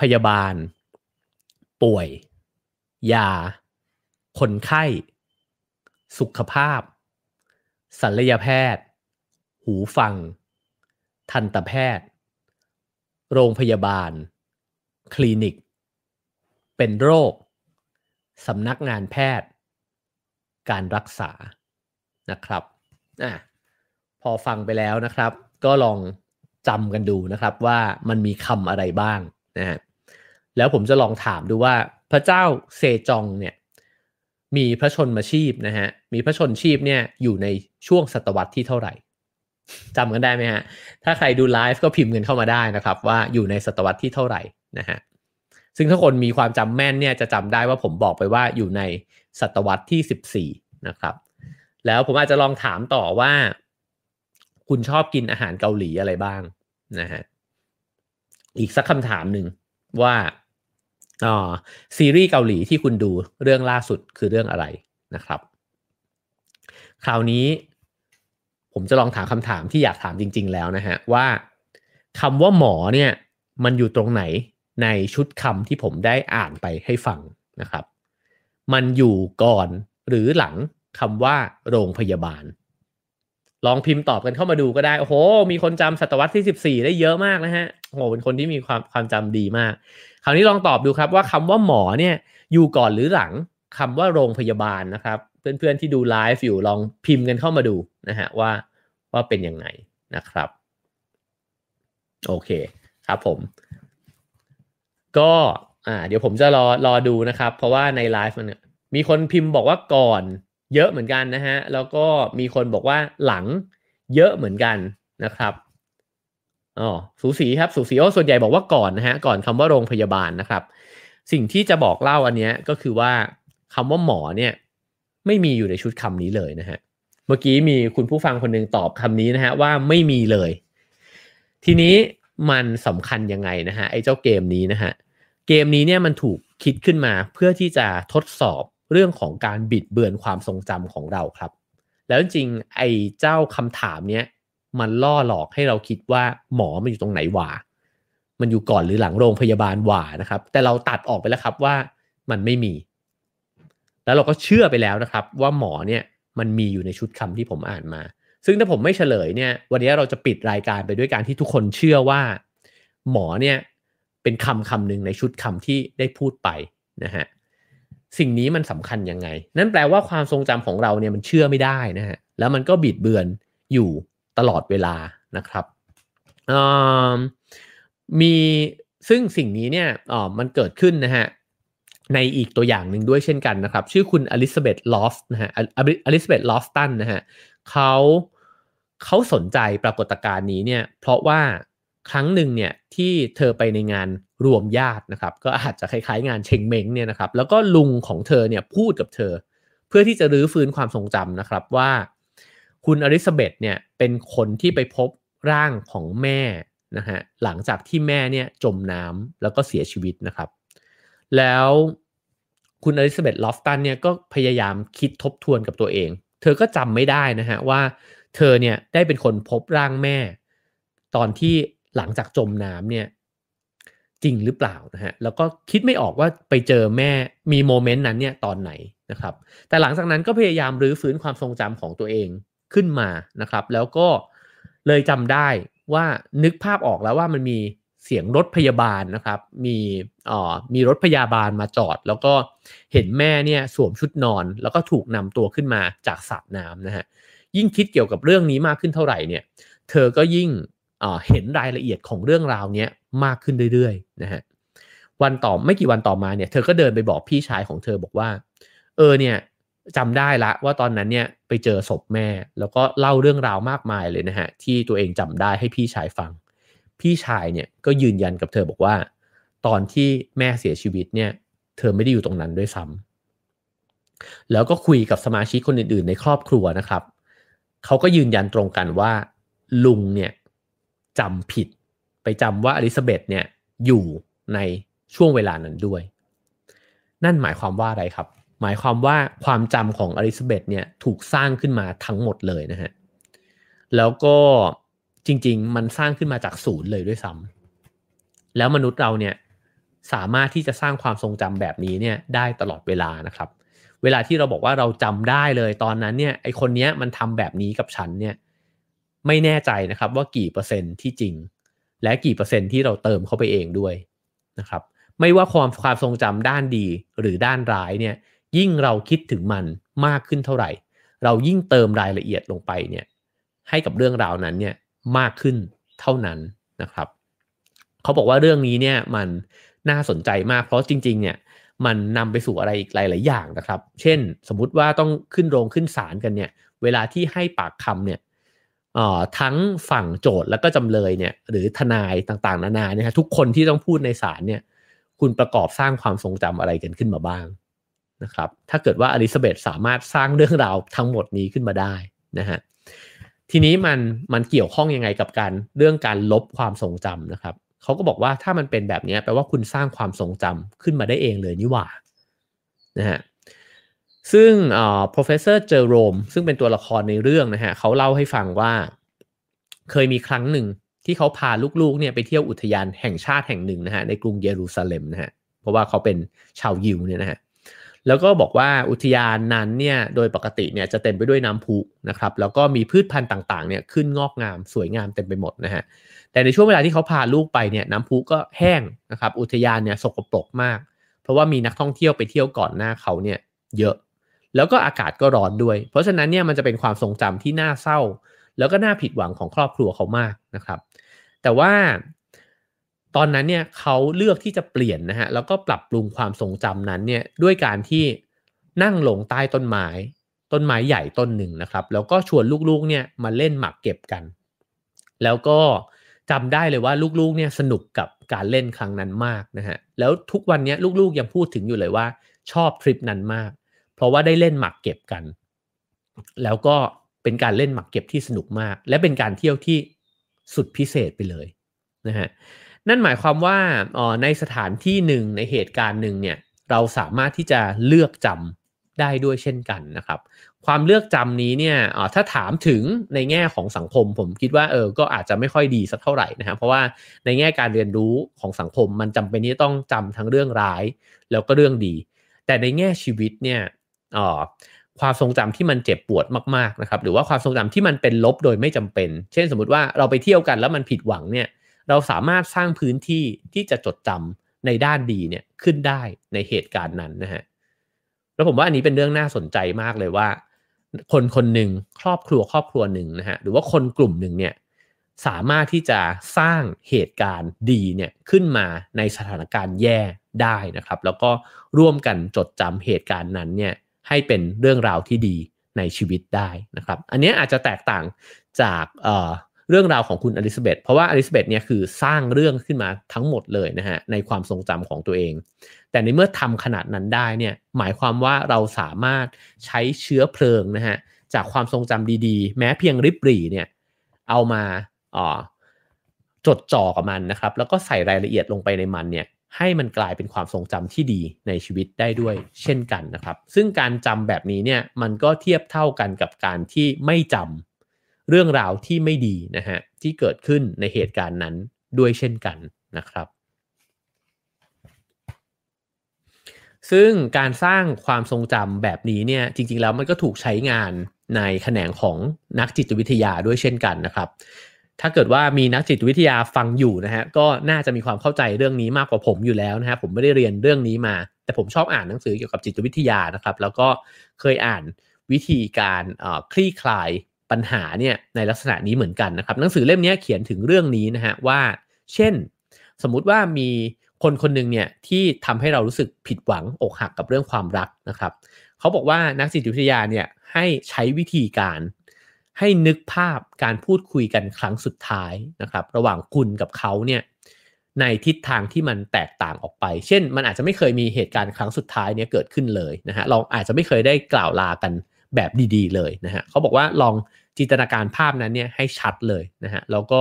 พยาบาลป่วยยาคนไข้สุขภาพศัลยแพทย์หูฟังทันตแพทย์โรงพยาบาลคลินิกเป็นโรคสำนักงานแพทย์การรักษานะครับอ่ะพอฟังไปแล้วนะครับก็ลองจำกันดูนะครับว่ามันมีคำอะไรบ้างนะฮะแล้วผมจะลองถามดูว่าพระเจ้าเซจองเนี่ยมีพระชนมชีพนะฮะมีพระชนชีพเนี่ยอยู่ในช่วงศตวรรษที่เท่าไหร่จำกันได้ไหมฮะถ้าใครดูไลฟ์ก็พิมพ์เงินเข้ามาได้นะครับว่าอยู่ในศตวรรษที่เท่าไหร่นะฮะซึ่งถ้าคนมีความจำแม่นเนี่ยจะจำได้ว่าผมบอกไปว่าอยู่ในศตวรรษที่สิบสี่นะครับแล้วผมอาจจะลองถามต่อว่าคุณชอบกินอาหารเกาหลีอะไรบ้างนะฮะอีกสักคำถามหนึ่งว่าอ๋อซีรีส์เกาหลีที่คุณดูเรื่องล่าสุดคือเรื่องอะไรนะครับคราวนี้ผมจะลองถามคำถามที่อยากถามจริงๆแล้วนะฮะว่าคำว่าหมอเนี่ยมันอยู่ตรงไหนในชุดคำที่ผมได้อ่านไปให้ฟังนะครับมันอยู่ก่อนหรือหลังคำว่าโรงพยาบาลลองพิมพ์ตอบกันเข้ามาดูก็ได้โอ้โหมีคนจำศตวรรษที่สิบสี่ได้เยอะมากนะฮะโอ้โหเป็นคนที่มีความความจำดีมากคราวนี้ลองตอบดูครับว่าคำว่าหมอเนี่ยอยู่ก่อนหรือหลังคำว่าโรงพยาบาลนะครับเพื่อนๆที่ดูไลฟ์อยู่ลองพิมพ์กันเข้ามาดูนะฮะว่าว่าเป็นยังไงนะครับโอเคครับผมก็อ่าเดี๋ยวผมจะรอรอดูนะครับเพราะว่าในไลฟ์มันมีคนพิมพ์บอกว่าก่อนเยอะเหมือนกันนะฮะแล้วก็มีคนบอกว่าหลังเยอะเหมือนกันนะครับอ๋อสูสีครับสูสีโอ้ส่วนใหญ่บอกว่าก่อนนะฮะก่อนคำว่าโรงพยาบาลนะครับสิ่งที่จะบอกเล่าอันเนี้ยก็คือว่าคำว่าหมอเนี่ยไม่มีอยู่ในชุดคำนี้เลยนะฮะเมื่อกี้มีคุณผู้ฟังคนหนึ่งตอบคำนี้นะฮะว่าไม่มีเลยทีนี้มันสำคัญยังไงนะฮะไอ้เจ้าเกมนี้นะฮะเกมนี้เนี่ยมันถูกคิดขึ้นมาเพื่อที่จะทดสอบเรื่องของการบิดเบือนความทรงจำของเราครับแล้วจริงไอ้เจ้าคำถามเนี้ยมันล่อหลอกให้เราคิดว่าหมอมันอยู่ตรงไหนหว่ามันอยู่ก่อนหรือหลังโรงพยาบาลหว่านะครับแต่เราตัดออกไปแล้วครับว่ามันไม่มีแล้วเราก็เชื่อไปแล้วนะครับว่าหมอเนี่ยมันมีอยู่ในชุดคำที่ผมอ่านมาซึ่งถ้าผมไม่เฉลยเนี่ยวันนี้เราจะปิดรายการไปด้วยการที่ทุกคนเชื่อว่าหมอเนี่ยเป็นคำคำหนึ่งในชุดคำที่ได้พูดไปนะฮะสิ่งนี้มันสำคัญยังไงนั่นแปลว่าความทรงจำของเราเนี่ยมันเชื่อไม่ได้นะฮะแล้วมันก็บิดเบือนอยู่ตลอดเวลานะครับมีซึ่งสิ่งนี้เนี่ยอ๋อมันเกิดขึ้นนะฮะในอีกตัวอย่างหนึ่งด้วยเช่นกันนะครับชื่อคุณอลิซาเบธลอฟนะฮะอลิซาเบธลอฟตันนะฮะเขาเขาสนใจปรากฏการณ์นี้เนี่ยเพราะว่า ครั้งหนึ่งเนี่ยที่เธอไปในงานรวมญาตินะครับก็อาจจะคล้ายๆงานเชงเม้งเนี่ยนะครับแล้วก็ลุงของเธอเนี่ยพูดกับเธอเพื่อที่จะรื้อฟื้นความทรงจำนะครับว่าคุณอลิซาเบธเนี่ยเป็นคนที่ไปพบร่างของแม่นะฮะหลังจากที่แม่เนี่ยจมน้ำแล้วก็เสียชีวิตนะครับแล้วคุณอลิซาเบธลอฟตันเนี่ยก็พยายามคิดทบทวนกับตัวเองเธอก็จำไม่ได้นะฮะว่าเธอเนี่ยได้เป็นคนพบร่างแม่ตอนที่หลังจากจมน้ำเนี่ยจริงหรือเปล่านะฮะแล้วก็คิดไม่ออกว่าไปเจอแม่มีโมเมนต์นั้นเนี่ยตอนไหนนะครับแต่หลังจากนั้นก็พยายามรื้อฟื้นความทรงจำของตัวเองขึ้นมานะครับแล้วก็เลยจำได้ว่านึกภาพออกแล้วว่ามันมีเสียงรถพยาบาลนะครับมีเอ่อมีรถพยาบาลมาจอดแล้วก็เห็นแม่เนี่ยสวมชุดนอนแล้วก็ถูกนำตัวขึ้นมาจากสระน้ำนะฮะยิ่งคิดเกี่ยวกับเรื่องนี้มากขึ้นเท่าไหร่เนี่ยเธอก็ยิ่งเอ่อเห็นรายละเอียดของเรื่องราวเนี้ยมากขึ้นเรื่อยๆนะฮะวันต่อไม่กี่วันต่อมาเนี่ยเธอก็เดินไปบอกพี่ชายของเธอบอกว่าเออเนี่ยจำได้ละว่าตอนนั้นเนี่ยไปเจอศพแม่แล้วก็เล่าเรื่องราวมากมายเลยนะฮะที่ตัวเองจำได้ให้พี่ชายฟังพี่ชายเนี่ยก็ยืนยันกับเธอบอกว่าตอนที่แม่เสียชีวิตเนี่ยเธอไม่ได้อยู่ตรงนั้นด้วยซ้ำแล้วก็คุยกับสมาชิกคนอื่นๆในครอบครัวนะครับเขาก็ยืนยันตรงกันว่าลุงเนี่ยจำผิดไปจำว่าอลิซาเบธเนี่ยอยู่ในช่วงเวลานั้นด้วยนั่นหมายความว่าอะไรครับหมายความว่าความจำของอลิซาเบธเนี่ยถูกสร้างขึ้นมาทั้งหมดเลยนะฮะแล้วก็จริงๆมันสร้างขึ้นมาจากศูนย์เลยด้วยซ้ำแล้วมนุษย์เราเนี่ยสามารถที่จะสร้างความทรงจำแบบนี้เนี่ยได้ตลอดเวลานะครับเวลาที่เราบอกว่าเราจำได้เลยตอนนั้นเนี่ยไอคนเนี้ยมันทำแบบนี้กับฉันเนี่ยไม่แน่ใจนะครับว่ากี่เปอร์เซ็นต์ที่จริงและกี่เปอร์เซ็นต์ที่เราเติมเข้าไปเองด้วยนะครับไม่ว่าความความทรงจำด้านดีหรือด้านร้ายเนี่ยยิ่งเราคิดถึงมันมากขึ้นเท่าไหร่เรายิ่งเติมรายละเอียดลงไปเนี่ยให้กับเรื่องราวนั้นเนี่ยมากขึ้นเท่านั้นนะครับเขาบอกว่าเรื่องนี้เนี่ยมันน่าสนใจมากเพราะจริงๆเนี่ยมันนำไปสู่อะไรอีกหลายๆอย่างนะครับเช่นสมมุติว่าต้องขึ้นโรงขึ้นศาลกันเนี่ยเวลาที่ให้ปากคำเนี่ยเอ่อทั้งฝั่งโจทก์แล้วก็จำเลยเนี่ยหรือทนายต่างๆนานาเนี่ยทุกคนที่ต้องพูดในศาลเนี่ยคุณประกอบสร้างความทรงจำอะไรกันขึ้นมาบ้างนะครับถ้าเกิดว่าอลิซาเบธสามารถสร้างเรื่องราวทั้งหมดนี้ขึ้นมาได้นะฮะทีนี้มันมันเกี่ยวข้องยังไงกับการเรื่องการลบความทรงจำนะครับเขาก็บอกว่าถ้ามันเป็นแบบนี้แปลว่าคุณสร้างความทรงจำขึ้นมาได้เองเลยนี่หว่านะฮะซึ่งเอ่อ professor Jerome ซึ่งเป็นตัวละครในเรื่องนะฮะเขาเล่าให้ฟังว่าเคยมีครั้งหนึ่งที่เขาพาลูกๆเนี่ยไปเที่ยวอุทยานแห่งชาติแห่งหนึ่งนะฮะในกรุงเยรูซาเล็มนะฮะเพราะว่าเขาเป็นชาวยิวเนี่ยนะฮะแล้วก็บอกว่าอุทยานนั้นเนี่ยโดยปกติเนี่ยจะเต็มไปด้วยน้ำพุนะครับแล้วก็มีพืชพันธุ์ต่างๆเนี่ยขึ้นงอกงามสวยงามเต็มไปหมดนะฮะแต่ในช่วงเวลาที่เขาพาลูกไปเนี่ยน้ำพุก็แห้งนะครับอุทยานเนี่ยสกปรกมากเพราะว่ามีนักท่องเที่ยวไปเที่ยวก่อนหน้าเขาเนี่ยเยอะแล้วก็อากาศก็ร้อนด้วยเพราะฉะนั้นเนี่ยมันจะเป็นความทรงจำที่น่าเศร้าแล้วก็น่าผิดหวังของครอบครัวเขามากนะครับแต่ว่าตอนนั้นเนี่ยเขาเลือกที่จะเปลี่ยนนะฮะแล้วก็ปรับปรุงความทรงจำนั้นเนี่ยด้วยการที่นั่งลงใต้ต้นไม้ต้นไม้ใหญ่ต้นหนึ่งนะครับแล้วก็ชวนลูกๆเนี่ยมาเล่นหมากเก็บกันแล้วก็จำได้เลยว่าลูกๆเนี่ยสนุกกับการเล่นครั้งนั้นมากนะฮะแล้วทุกวันนี้ลูกๆยังพูดถึงอยู่เลยว่าชอบทริปนั้นมากเพราะว่าได้เล่นหมากเก็บกันแล้วก็เป็นการเล่นหมากเก็บที่สนุกมากและเป็นการเที่ยวที่สุดพิเศษไปเลยนะฮะนั่นหมายความว่าในสถานที่หนึ่งในเหตุการณ์หนึ่งเนี่ยเราสามารถที่จะเลือกจำได้ด้วยเช่นกันนะครับความเลือกจำนี้เนี่ยถ้าถามถึงในแง่ของสังคมผมคิดว่าเออก็อาจจะไม่ค่อยดีสักเท่าไหร่นะครับเพราะว่าในแง่การเรียนรู้ของสังคมมันจำเป็นที่ต้องจำทั้งเรื่องร้ายแล้วก็เรื่องดีแต่ในแง่ชีวิตเนี่ยความทรงจำที่มันเจ็บปวดมากๆนะครับหรือว่าความทรงจำที่มันเป็นลบโดยไม่จำเป็นเช่นสมมติว่าเราไปเที่ยวกันแล้วมันผิดหวังเนี่ยเราสามารถสร้างพื้นที่ที่จะจดจำในด้านดีเนี่ยขึ้นได้ในเหตุการณ์นั้นนะฮะแล้วผมว่าอันนี้เป็นเรื่องน่าสนใจมากเลยว่าคนคนหนึ่งครอบครัวครอบครัวหนึ่งนะฮะหรือว่าคนกลุ่มหนึ่งเนี่ยสามารถที่จะสร้างเหตุการณ์ดีเนี่ยขึ้นมาในสถานการณ์แย่ได้นะครับแล้วก็ร่วมกันจดจำเหตุการณ์นั้นเนี่ยให้เป็นเรื่องราวที่ดีในชีวิตได้นะครับอันนี้อาจจะแตกต่างจาก เรื่องราวของคุณอลิซาเบธเพราะว่าอลิซาเบธเนี่ยคือสร้างเรื่องขึ้นมาทั้งหมดเลยนะฮะในความทรงจำของตัวเองแต่ในเมื่อทำขนาดนั้นได้เนี่ยหมายความว่าเราสามารถใช้เชื้อเพลิงนะฮะจากความทรงจำดีๆแม้เพียงริบหรี่เนี่ยเอามาอ่อจดจ่อกับมันนะครับแล้วก็ใส่รายละเอียดลงไปในมันเนี่ยให้มันกลายเป็นความทรงจำที่ดีในชีวิตได้ด้วยเช่นกันนะครับซึ่งการจำแบบนี้เนี่ยมันก็เทียบเท่ากันกับการที่ไม่จำเรื่องราวที่ไม่ดีนะฮะที่เกิดขึ้นในเหตุการณ์นั้นด้วยเช่นกันนะครับซึ่งการสร้างความทรงจำแบบนี้เนี่ยจริงๆแล้วมันก็ถูกใช้งานในแขนงของนักจิตวิทยาด้วยเช่นกันนะครับถ้าเกิดว่ามีนักจิตวิทยาฟังอยู่นะฮะก็น่าจะมีความเข้าใจเรื่องนี้มากกว่าผมอยู่แล้วนะฮะผมไม่ได้เรียนเรื่องนี้มาแต่ผมชอบอ่านหนังสือเกี่ยวกับจิตวิทยานะครับแล้วก็เคยอ่านวิธีการคลี่คลายปัญหาเนี่ยในลักษณะนี้เหมือนกันนะครับหนังสือเล่มนี้เขียนถึงเรื่องนี้นะฮะว่าเช่นสมมุติว่ามีคนคนหนึ่งเนี่ยที่ทำให้เรารู้สึกผิดหวังอกหักกับเรื่องความรักนะครับเขาบอกว่านักจิตวิทยาเนี่ยให้ใช้วิธีการให้นึกภาพการพูดคุยกันครั้งสุดท้ายนะครับระหว่างคุณกับเขาเนี่ยในทิศทางที่มันแตกต่างออกไปเช่นมันอาจจะไม่เคยมีเหตุการณ์ครั้งสุดท้ายเนี่ยเกิดขึ้นเลยนะฮะลองอาจจะไม่เคยได้กล่าวลากันแบบดีๆเลยนะฮะเขาบอกว่าลองจินตนาการภาพนั้นเนี่ยให้ชัดเลยนะฮะแล้วก็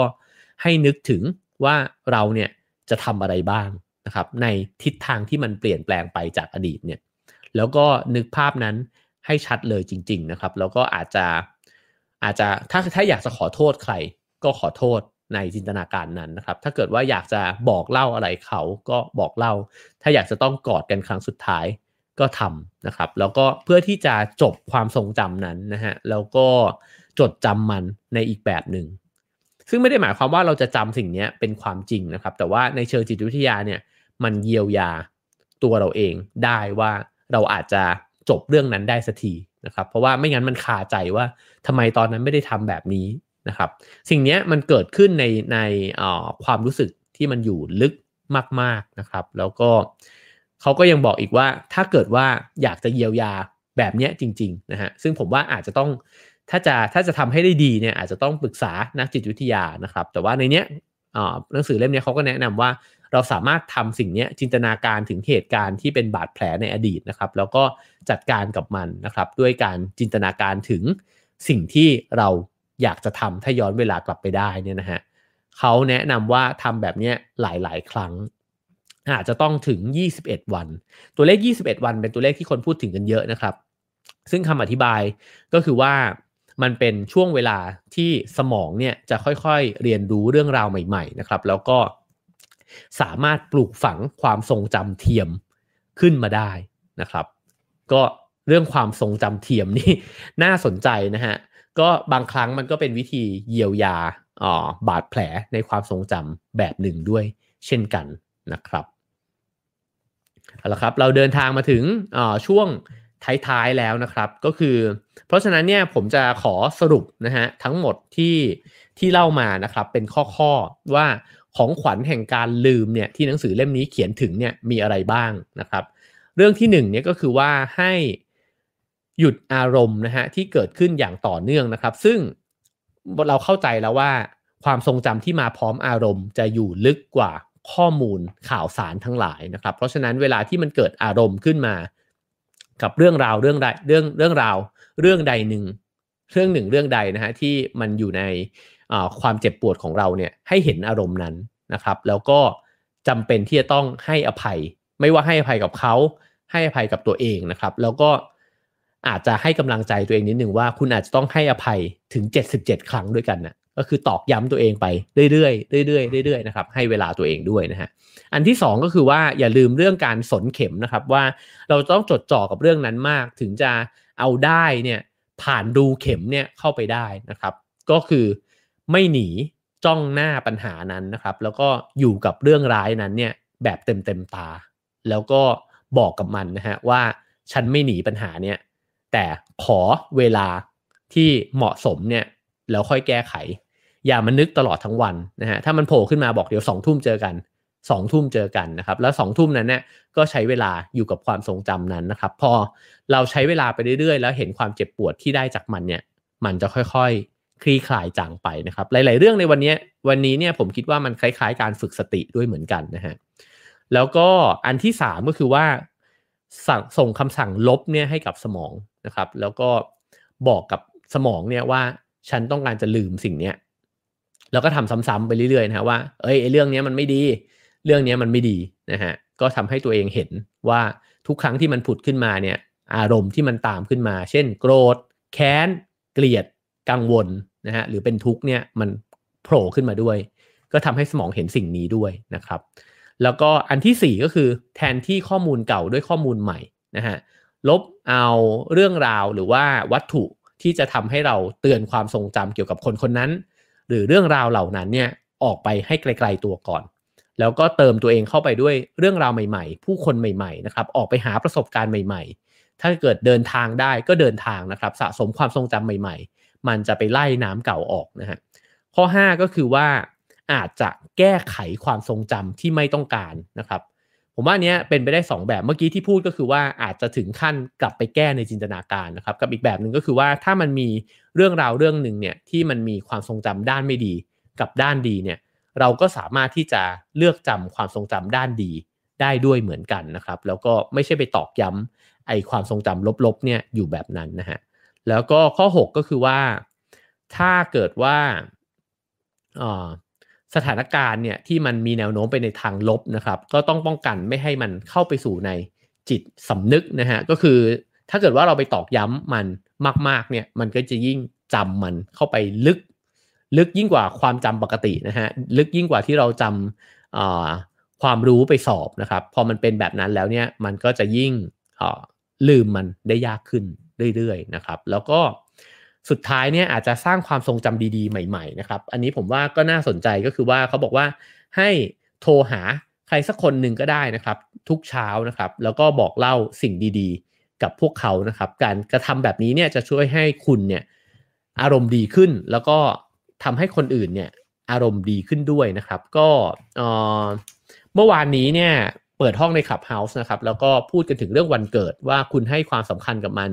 ให้นึกถึงว่าเราเนี่ยจะทำอะไรบ้างนะครับในทิศทางที่มันเปลี่ยนแปลงไปจากอดีตเนี่ยแล้วก็นึกภาพนั้นให้ชัดเลยจริงๆนะครับแล้วก็อาจจะอาจจะถ้าถ้าอยากจะขอโทษใครก็ขอโทษในจินตนาการนั้นนะครับถ้าเกิดว่าอยากจะบอกเล่าอะไรเขาก็บอกเล่าถ้าอยากจะต้องกอดกันครั้งสุดท้ายก็ทำนะครับแล้วก็เพื่อที่จะจบความทรงจำนั้นนะฮะแล้วก็จดจำมันในอีกแบบหนึ่งซึ่งไม่ได้หมายความว่าเราจะจำสิ่งนี้เป็นความจริงนะครับแต่ว่าในเชิงจิตวิทยาเนี่ยมันเยียวยาตัวเราเองได้ว่าเราอาจจะจบเรื่องนั้นได้สักทีนะครับเพราะว่าไม่งั้นมันคาใจว่าทำไมตอนนั้นไม่ได้ทำแบบนี้นะครับสิ่งนี้มันเกิดขึ้นในในความรู้สึกที่มันอยู่ลึกมากๆนะครับแล้วก็เขาก็ยังบอกอีกว่าถ้าเกิดว่าอยากจะเยียวยาแบบนี้จริงๆนะฮะซึ่งผมว่าอาจจะต้องถ้าจะถ้าจะทำให้ได้ดีเนี่ยอาจจะต้องปรึกษานักจิตวิทยานะครับแต่ว่าในเนี้ยหนังสือเล่มนี้เขาก็แนะนำว่าเราสามารถทำสิ่งนี้จินตนาการถึงเหตุการณ์ที่เป็นบาดแผลในอดีตนะครับแล้วก็จัดการกับมันนะครับด้วยการจินตนาการถึงสิ่งที่เราอยากจะทำถ้าย้อนเวลากลับไปได้เนี่ยนะฮะเขาแนะนำว่าทำแบบนี้หลายๆครั้งอาจจะต้องถึงยี่สิบเอ็ดวันตัวเลขยี่สิบเอ็ดวันเป็นตัวเลขที่คนพูดถึงกันเยอะนะครับซึ่งคำอธิบายก็คือว่ามันเป็นช่วงเวลาที่สมองเนี่ยจะค่อยๆเรียนรู้เรื่องราวใหม่ๆนะครับแล้วก็สามารถปลูกฝังความทรงจำเทียมขึ้นมาได้นะครับก็เรื่องความทรงจำเทียมนี่น่าสนใจนะฮะก็บางครั้งมันก็เป็นวิธีเยียวยาอ่อบาดแผลในความทรงจำแบบหนึ่งด้วยเช่นกันนะครับเอาละครับเราเดินทางมาถึงอ่อช่วงท้ายๆแล้วนะครับก็คือเพราะฉะนั้นเนี่ยผมจะขอสรุปนะฮะทั้งหมดที่ที่เล่ามานะครับเป็นข้อๆว่าของขวัญแห่งการลืมเนี่ยที่หนังสือเล่มนี้เขียนถึงเนี่ยมีอะไรบ้างนะครับเรื่องที่หนึ่งเนี่ยก็คือว่าให้หยุดอารมณ์นะฮะที่เกิดขึ้นอย่างต่อเนื่องนะครับซึ่งเราเข้าใจแล้วว่าความทรงจำที่มาพร้อมอารมณ์จะอยู่ลึกกว่าข้อมูลข่าวสารทั้งหลายนะครับเพราะฉะนั้นเวลาที่มันเกิดอารมณ์ขึ้นมากับเรื่องราวเรื่องใดเรื่องเรื่องราวเรื่องใดหนึ่งเรื่องหนึ่งเรื่องใดนะฮะที่มันอยู่ในความเจ็บปวดของเราเนี่ยให้เห็นอารมณ์นั้นนะครับแล้วก็จำเป็นที่จะต้องให้อภัยไม่ว่าให้อภัยกับเขาให้อภัยกับตัวเองนะครับแล้วก็อาจจะให้กำลังใจตัวเองนิดหนึ่งว่าคุณอาจจะต้องให้อภัยถึงเจ็ดสิบเจ็ดครั้งด้วยกันนะก็คือตอกย้ำตัวเองไปเรื่อยๆเรื่อยๆเรื่อยๆนะครับให้เวลาตัวเองด้วยนะฮะอันที่สองก็คือว่าอย่าลืมเรื่องการสนเข็มนะครับว่าเราต้องจดจ่อกับเรื่องนั้นมากถึงจะเอาได้เนี่ยผ่านรูเข็มเนี่ยเข้าไปได้นะครับก็คือไม่หนีจ้องหน้าปัญหานั้นนะครับแล้วก็อยู่กับเรื่องร้ายนั้นเนี่ยแบบเต็มเต็มตาแล้วก็บอกกับมันนะฮะว่าฉันไม่หนีปัญหาเนี่ยแต่ขอเวลาที่เหมาะสมเนี่ยแล้วค่อยแก้ไขอย่ามันนึกตลอดทั้งวันนะฮะถ้ามันโผล่ขึ้นมาบอกเดี๋ยวสองทุ่มเจอกันสองทุ่มเจอกันนะครับแล้วสองทุ่มนั้นเนี่ยก็ใช้เวลาอยู่กับความทรงจำนั้นนะครับพอเราใช้เวลาไปเรื่อยๆแล้วเห็นความเจ็บปวดที่ได้จากมันเนี่ยมันจะค่อยๆ คลี่คลายจางไปนะครับหลายๆเรื่องในวันนี้วันนี้เนี่ยผมคิดว่ามันคล้ายๆการฝึกสติด้วยเหมือนกันนะฮะแล้วก็อันที่สามก็คือว่าส่งคำสั่งลบเนี่ยให้กับสมองนะครับแล้วก็บอกกับสมองเนี่ยว่าฉันต้องการจะลืมสิ่งเนี้ยแล้วก็ทำซ้ำๆไปเรื่อยๆนะฮะว่าเอ้ยไอ้เรื่องนี้มันไม่ดีเรื่องนี้มันไม่ดีนะฮะก็ทำให้ตัวเองเห็นว่าทุกครั้งที่มันผุดขึ้นมาเนี่ยอารมณ์ที่มันตามขึ้นมาเช่นโกรธแค้นเกลียดกังวลนะฮะหรือเป็นทุกข์เนี่ยมันโผล่ขึ้นมาด้วยก็ทำให้สมองเห็นสิ่งนี้ด้วยนะครับแล้วก็อันที่สี่ก็คือแทนที่ข้อมูลเก่าด้วยข้อมูลใหม่นะฮะลบเอาเรื่องราวหรือว่าวัตถุที่จะทำให้เราเตือนความทรงจำเกี่ยวกับคนคนนั้นหรือเรื่องราวเหล่านั้นเนี่ยออกไปให้ไกลๆตัวก่อนแล้วก็เติมตัวเองเข้าไปด้วยเรื่องราวใหม่ๆผู้คนใหม่ๆนะครับออกไปหาประสบการณ์ใหม่ๆถ้าเกิดเดินทางได้ก็เดินทางนะครับสะสมความทรงจำใหม่ๆมันจะไปไล่น้ำเก่าออกนะฮะข้อห้าก็คือว่าอาจจะแก้ไขความทรงจำที่ไม่ต้องการนะครับผมว่าเนี้ยเป็นไปได้สองแบบเมื่อกี้ที่พูดก็คือว่าอาจจะถึงขั้นกลับไปแก้ในจินตนาการนะครับกับอีกแบบหนึ่งก็คือว่าถ้ามันมีเรื่องราวเรื่องหนึ่งเนี่ยที่มันมีความทรงจำด้านไม่ดีกับด้านดีเนี่ยเราก็สามารถที่จะเลือกจำความทรงจำด้านดีได้ด้วยเหมือนกันนะครับแล้วก็ไม่ใช่ไปตอกย้ำไอ้ความทรงจำลบๆเนี่ยอยู่แบบนั้นนะฮะแล้วก็ข้อหกก็คือว่าถ้าเกิดว่าอ่าสถานการณ์เนี่ยที่มันมีแนวโน้มไปในทางลบนะครับก็ต้องป้องกันไม่ให้มันเข้าไปสู่ในจิตสำนึกนะฮะก็คือถ้าเกิดว่าเราไปตอกย้ำมันมากๆเนี่ยมันก็จะยิ่งจำมันเข้าไปลึกลึกยิ่งกว่าความจำปกตินะฮะลึกยิ่งกว่าที่เราจำความรู้ไปสอบนะครับพอมันเป็นแบบนั้นแล้วเนี่ยมันก็จะยิ่งลืมมันได้ยากขึ้นเรื่อยๆนะครับแล้วก็สุดท้ายเนี่ยอาจจะสร้างความทรงจำดีๆใหม่ๆนะครับอันนี้ผมว่าก็น่าสนใจก็คือว่าเขาบอกว่าให้โทรหาใครสักคนหนึ่งก็ได้นะครับทุกเช้านะครับแล้วก็บอกเล่าสิ่งดีๆกับพวกเขานะครับการกระทำแบบนี้เนี่ยจะช่วยให้คุณเนี่ยอารมณ์ดีขึ้นแล้วก็ทำให้คนอื่นเนี่ยอารมณ์ดีขึ้นด้วยนะครับก็เอ่อเมื่อวานนี้เนี่ยเปิดห้องใน Clubhouse นะครับแล้วก็พูดกันถึงเรื่องวันเกิดว่าคุณให้ความสำคัญกับมัน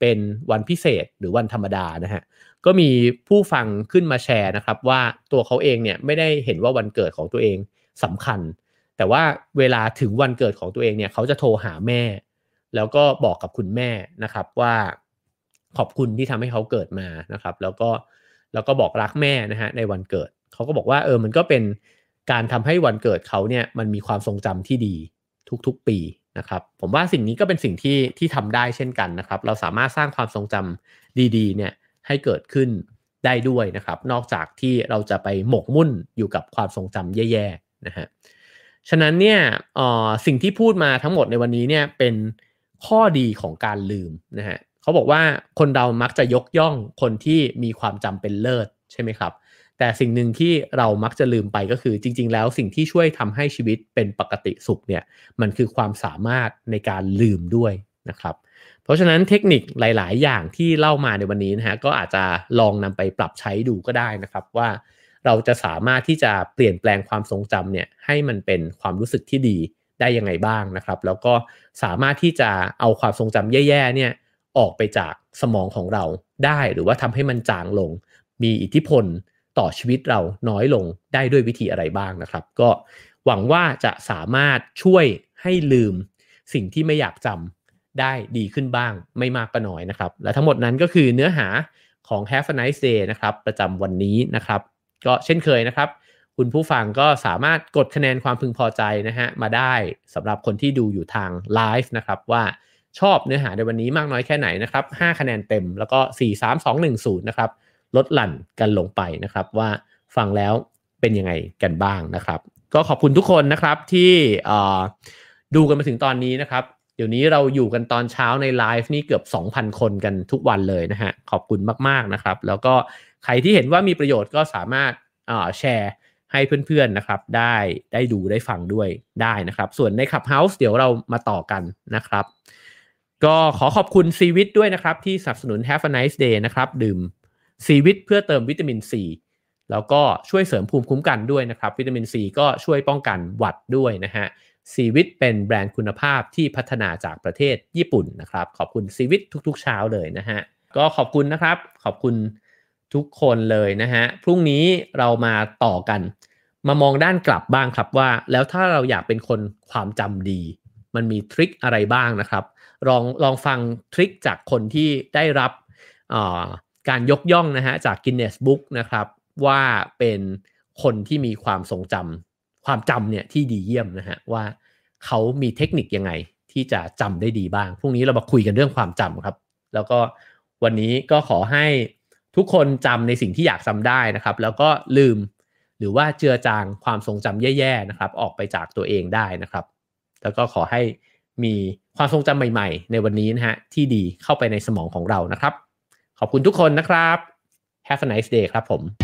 เป็นวันพิเศษหรือวันธรรมดานะฮะก็มีผู้ฟังขึ้นมาแชร์นะครับว่าตัวเขาเองเนี่ยไม่ได้เห็นว่าวันเกิดของตัวเองสำคัญแต่ว่าเวลาถึงวันเกิดของตัวเองเนี่ยเขาจะโทรหาแม่แล้วก็บอกกับคุณแม่นะครับว่าขอบคุณที่ทำให้เขาเกิดมานะครับแล้วก็แล้วก็บอกรักแม่นะฮะในวันเกิดเขาก็บอกว่าเออมันก็เป็นการทำให้วันเกิดเขาเนี่ยมันมีความทรงจำที่ดีทุกๆปีนะครับผมว่าสิ่งนี้ก็เป็นสิ่งที่ที่ทำได้เช่นกันนะครับเราสามารถสร้างความทรงจำดีๆเนี่ยให้เกิดขึ้นได้ด้วยนะครับนอกจากที่เราจะไปหมกมุ่นอยู่กับความทรงจำแย่ๆนะฮะฉะนั้นเนี่ยเอ่อสิ่งที่พูดมาทั้งหมดในวันนี้เนี่ยเป็นข้อดีของการลืมนะฮะเขาบอกว่าคนเรามักจะยกย่องคนที่มีความจำเป็นเลิศใช่ไหมครับแต่สิ่งหนึ่งที่เรามักจะลืมไปก็คือจริงๆแล้วสิ่งที่ช่วยทำให้ชีวิตเป็นปกติสุขเนี่ยมันคือความสามารถในการลืมด้วยนะครับเพราะฉะนั้นเทคนิคหลายๆอย่างที่เล่ามาในวันนี้นะฮะก็อาจจะลองนำไปปรับใช้ดูก็ได้นะครับว่าเราจะสามารถที่จะเปลี่ยนแปลงความทรงจำเนี่ยให้มันเป็นความรู้สึกที่ดีได้ยังไงบ้างนะครับแล้วก็สามารถที่จะเอาความทรงจำแย่ๆเนี่ยออกไปจากสมองของเราได้หรือว่าทำให้มันจางลงมีอิทธิพลต่อชีวิตเราน้อยลงได้ด้วยวิธีอะไรบ้างนะครับก็หวังว่าจะสามารถช่วยให้ลืมสิ่งที่ไม่อยากจำได้ดีขึ้นบ้างไม่มากก็น้อยนะครับและทั้งหมดนั้นก็คือเนื้อหาของ Have a Nice Day นะครับประจำวันนี้นะครับก็เช่นเคยนะครับคุณผู้ฟังก็สามารถกดคะแนนความพึงพอใจนะฮะมาได้สำหรับคนที่ดูอยู่ทางไลฟ์นะครับว่าชอบเนื้อหาในวันนี้มากน้อยแค่ไหนนะครับห้าคะแนนเต็มแล้วก็สี่ สาม สอง หนึ่ง ศูนย์นะครับลดหลั่นกันลงไปนะครับว่าฟังแล้วเป็นยังไงกันบ้างนะครับก็ขอบคุณทุกคนนะครับที่ดูกันมาถึงตอนนี้นะครับเดี๋ยวนี้เราอยู่กันตอนเช้าในไลฟ์นี่เกือบ สองพัน คนกันทุกวันเลยนะฮะขอบคุณมากๆนะครับแล้วก็ใครที่เห็นว่ามีประโยชน์ก็สามารถแชร์ให้เพื่อนๆนะครับได้ได้ดูได้ฟังด้วยได้นะครับส่วนใน Clubhouse เดี๋ยวเรามาต่อกันนะครับก็ขอขอบคุณซีวิตด้วยนะครับที่สนับสนุน Have a Nice Day นะครับดื่มซีวิตเพื่อเติมวิตามินซีแล้วก็ช่วยเสริมภูมิคุ้มกันด้วยนะครับวิตามินซีก็ช่วยป้องกันหวัดด้วยนะฮะซีวิตเป็นแบรนด์คุณภาพที่พัฒนาจากประเทศญี่ปุ่นนะครับขอบคุณซีวิตทุกๆเช้าเลยนะฮะก็ขอบคุณนะครับขอบคุณ ทุกคนเลยนะฮะพรุ่งนี้เรามาต่อกันมามองด้านกลับบ้างครับว่าแล้วถ้าเราอยากเป็นคนความจำดีมันมีทริคอะไรบ้างนะครับลองลองฟังทริคจากคนที่ได้รับการยกย่องนะฮะจาก Guinness Book นะครับว่าเป็นคนที่มีความทรงจำความจำเนี่ยที่ดีเยี่ยมนะฮะว่าเขามีเทคนิคยังไงที่จะจำได้ดีบ้างพรุ่งนี้เรามาคุยกันเรื่องความจำครับแล้วก็วันนี้ก็ขอให้ทุกคนจำในสิ่งที่อยากจำได้นะครับแล้วก็ลืมหรือว่าเจือจางความทรงจำแย่ๆนะครับออกไปจากตัวเองได้นะครับแล้วก็ขอให้มีความทรงจำใหม่ๆในวันนี้นะฮะที่ดีเข้าไปในสมองของเรานะครับขอบคุณทุกคนนะครับ Have a nice day ครับผม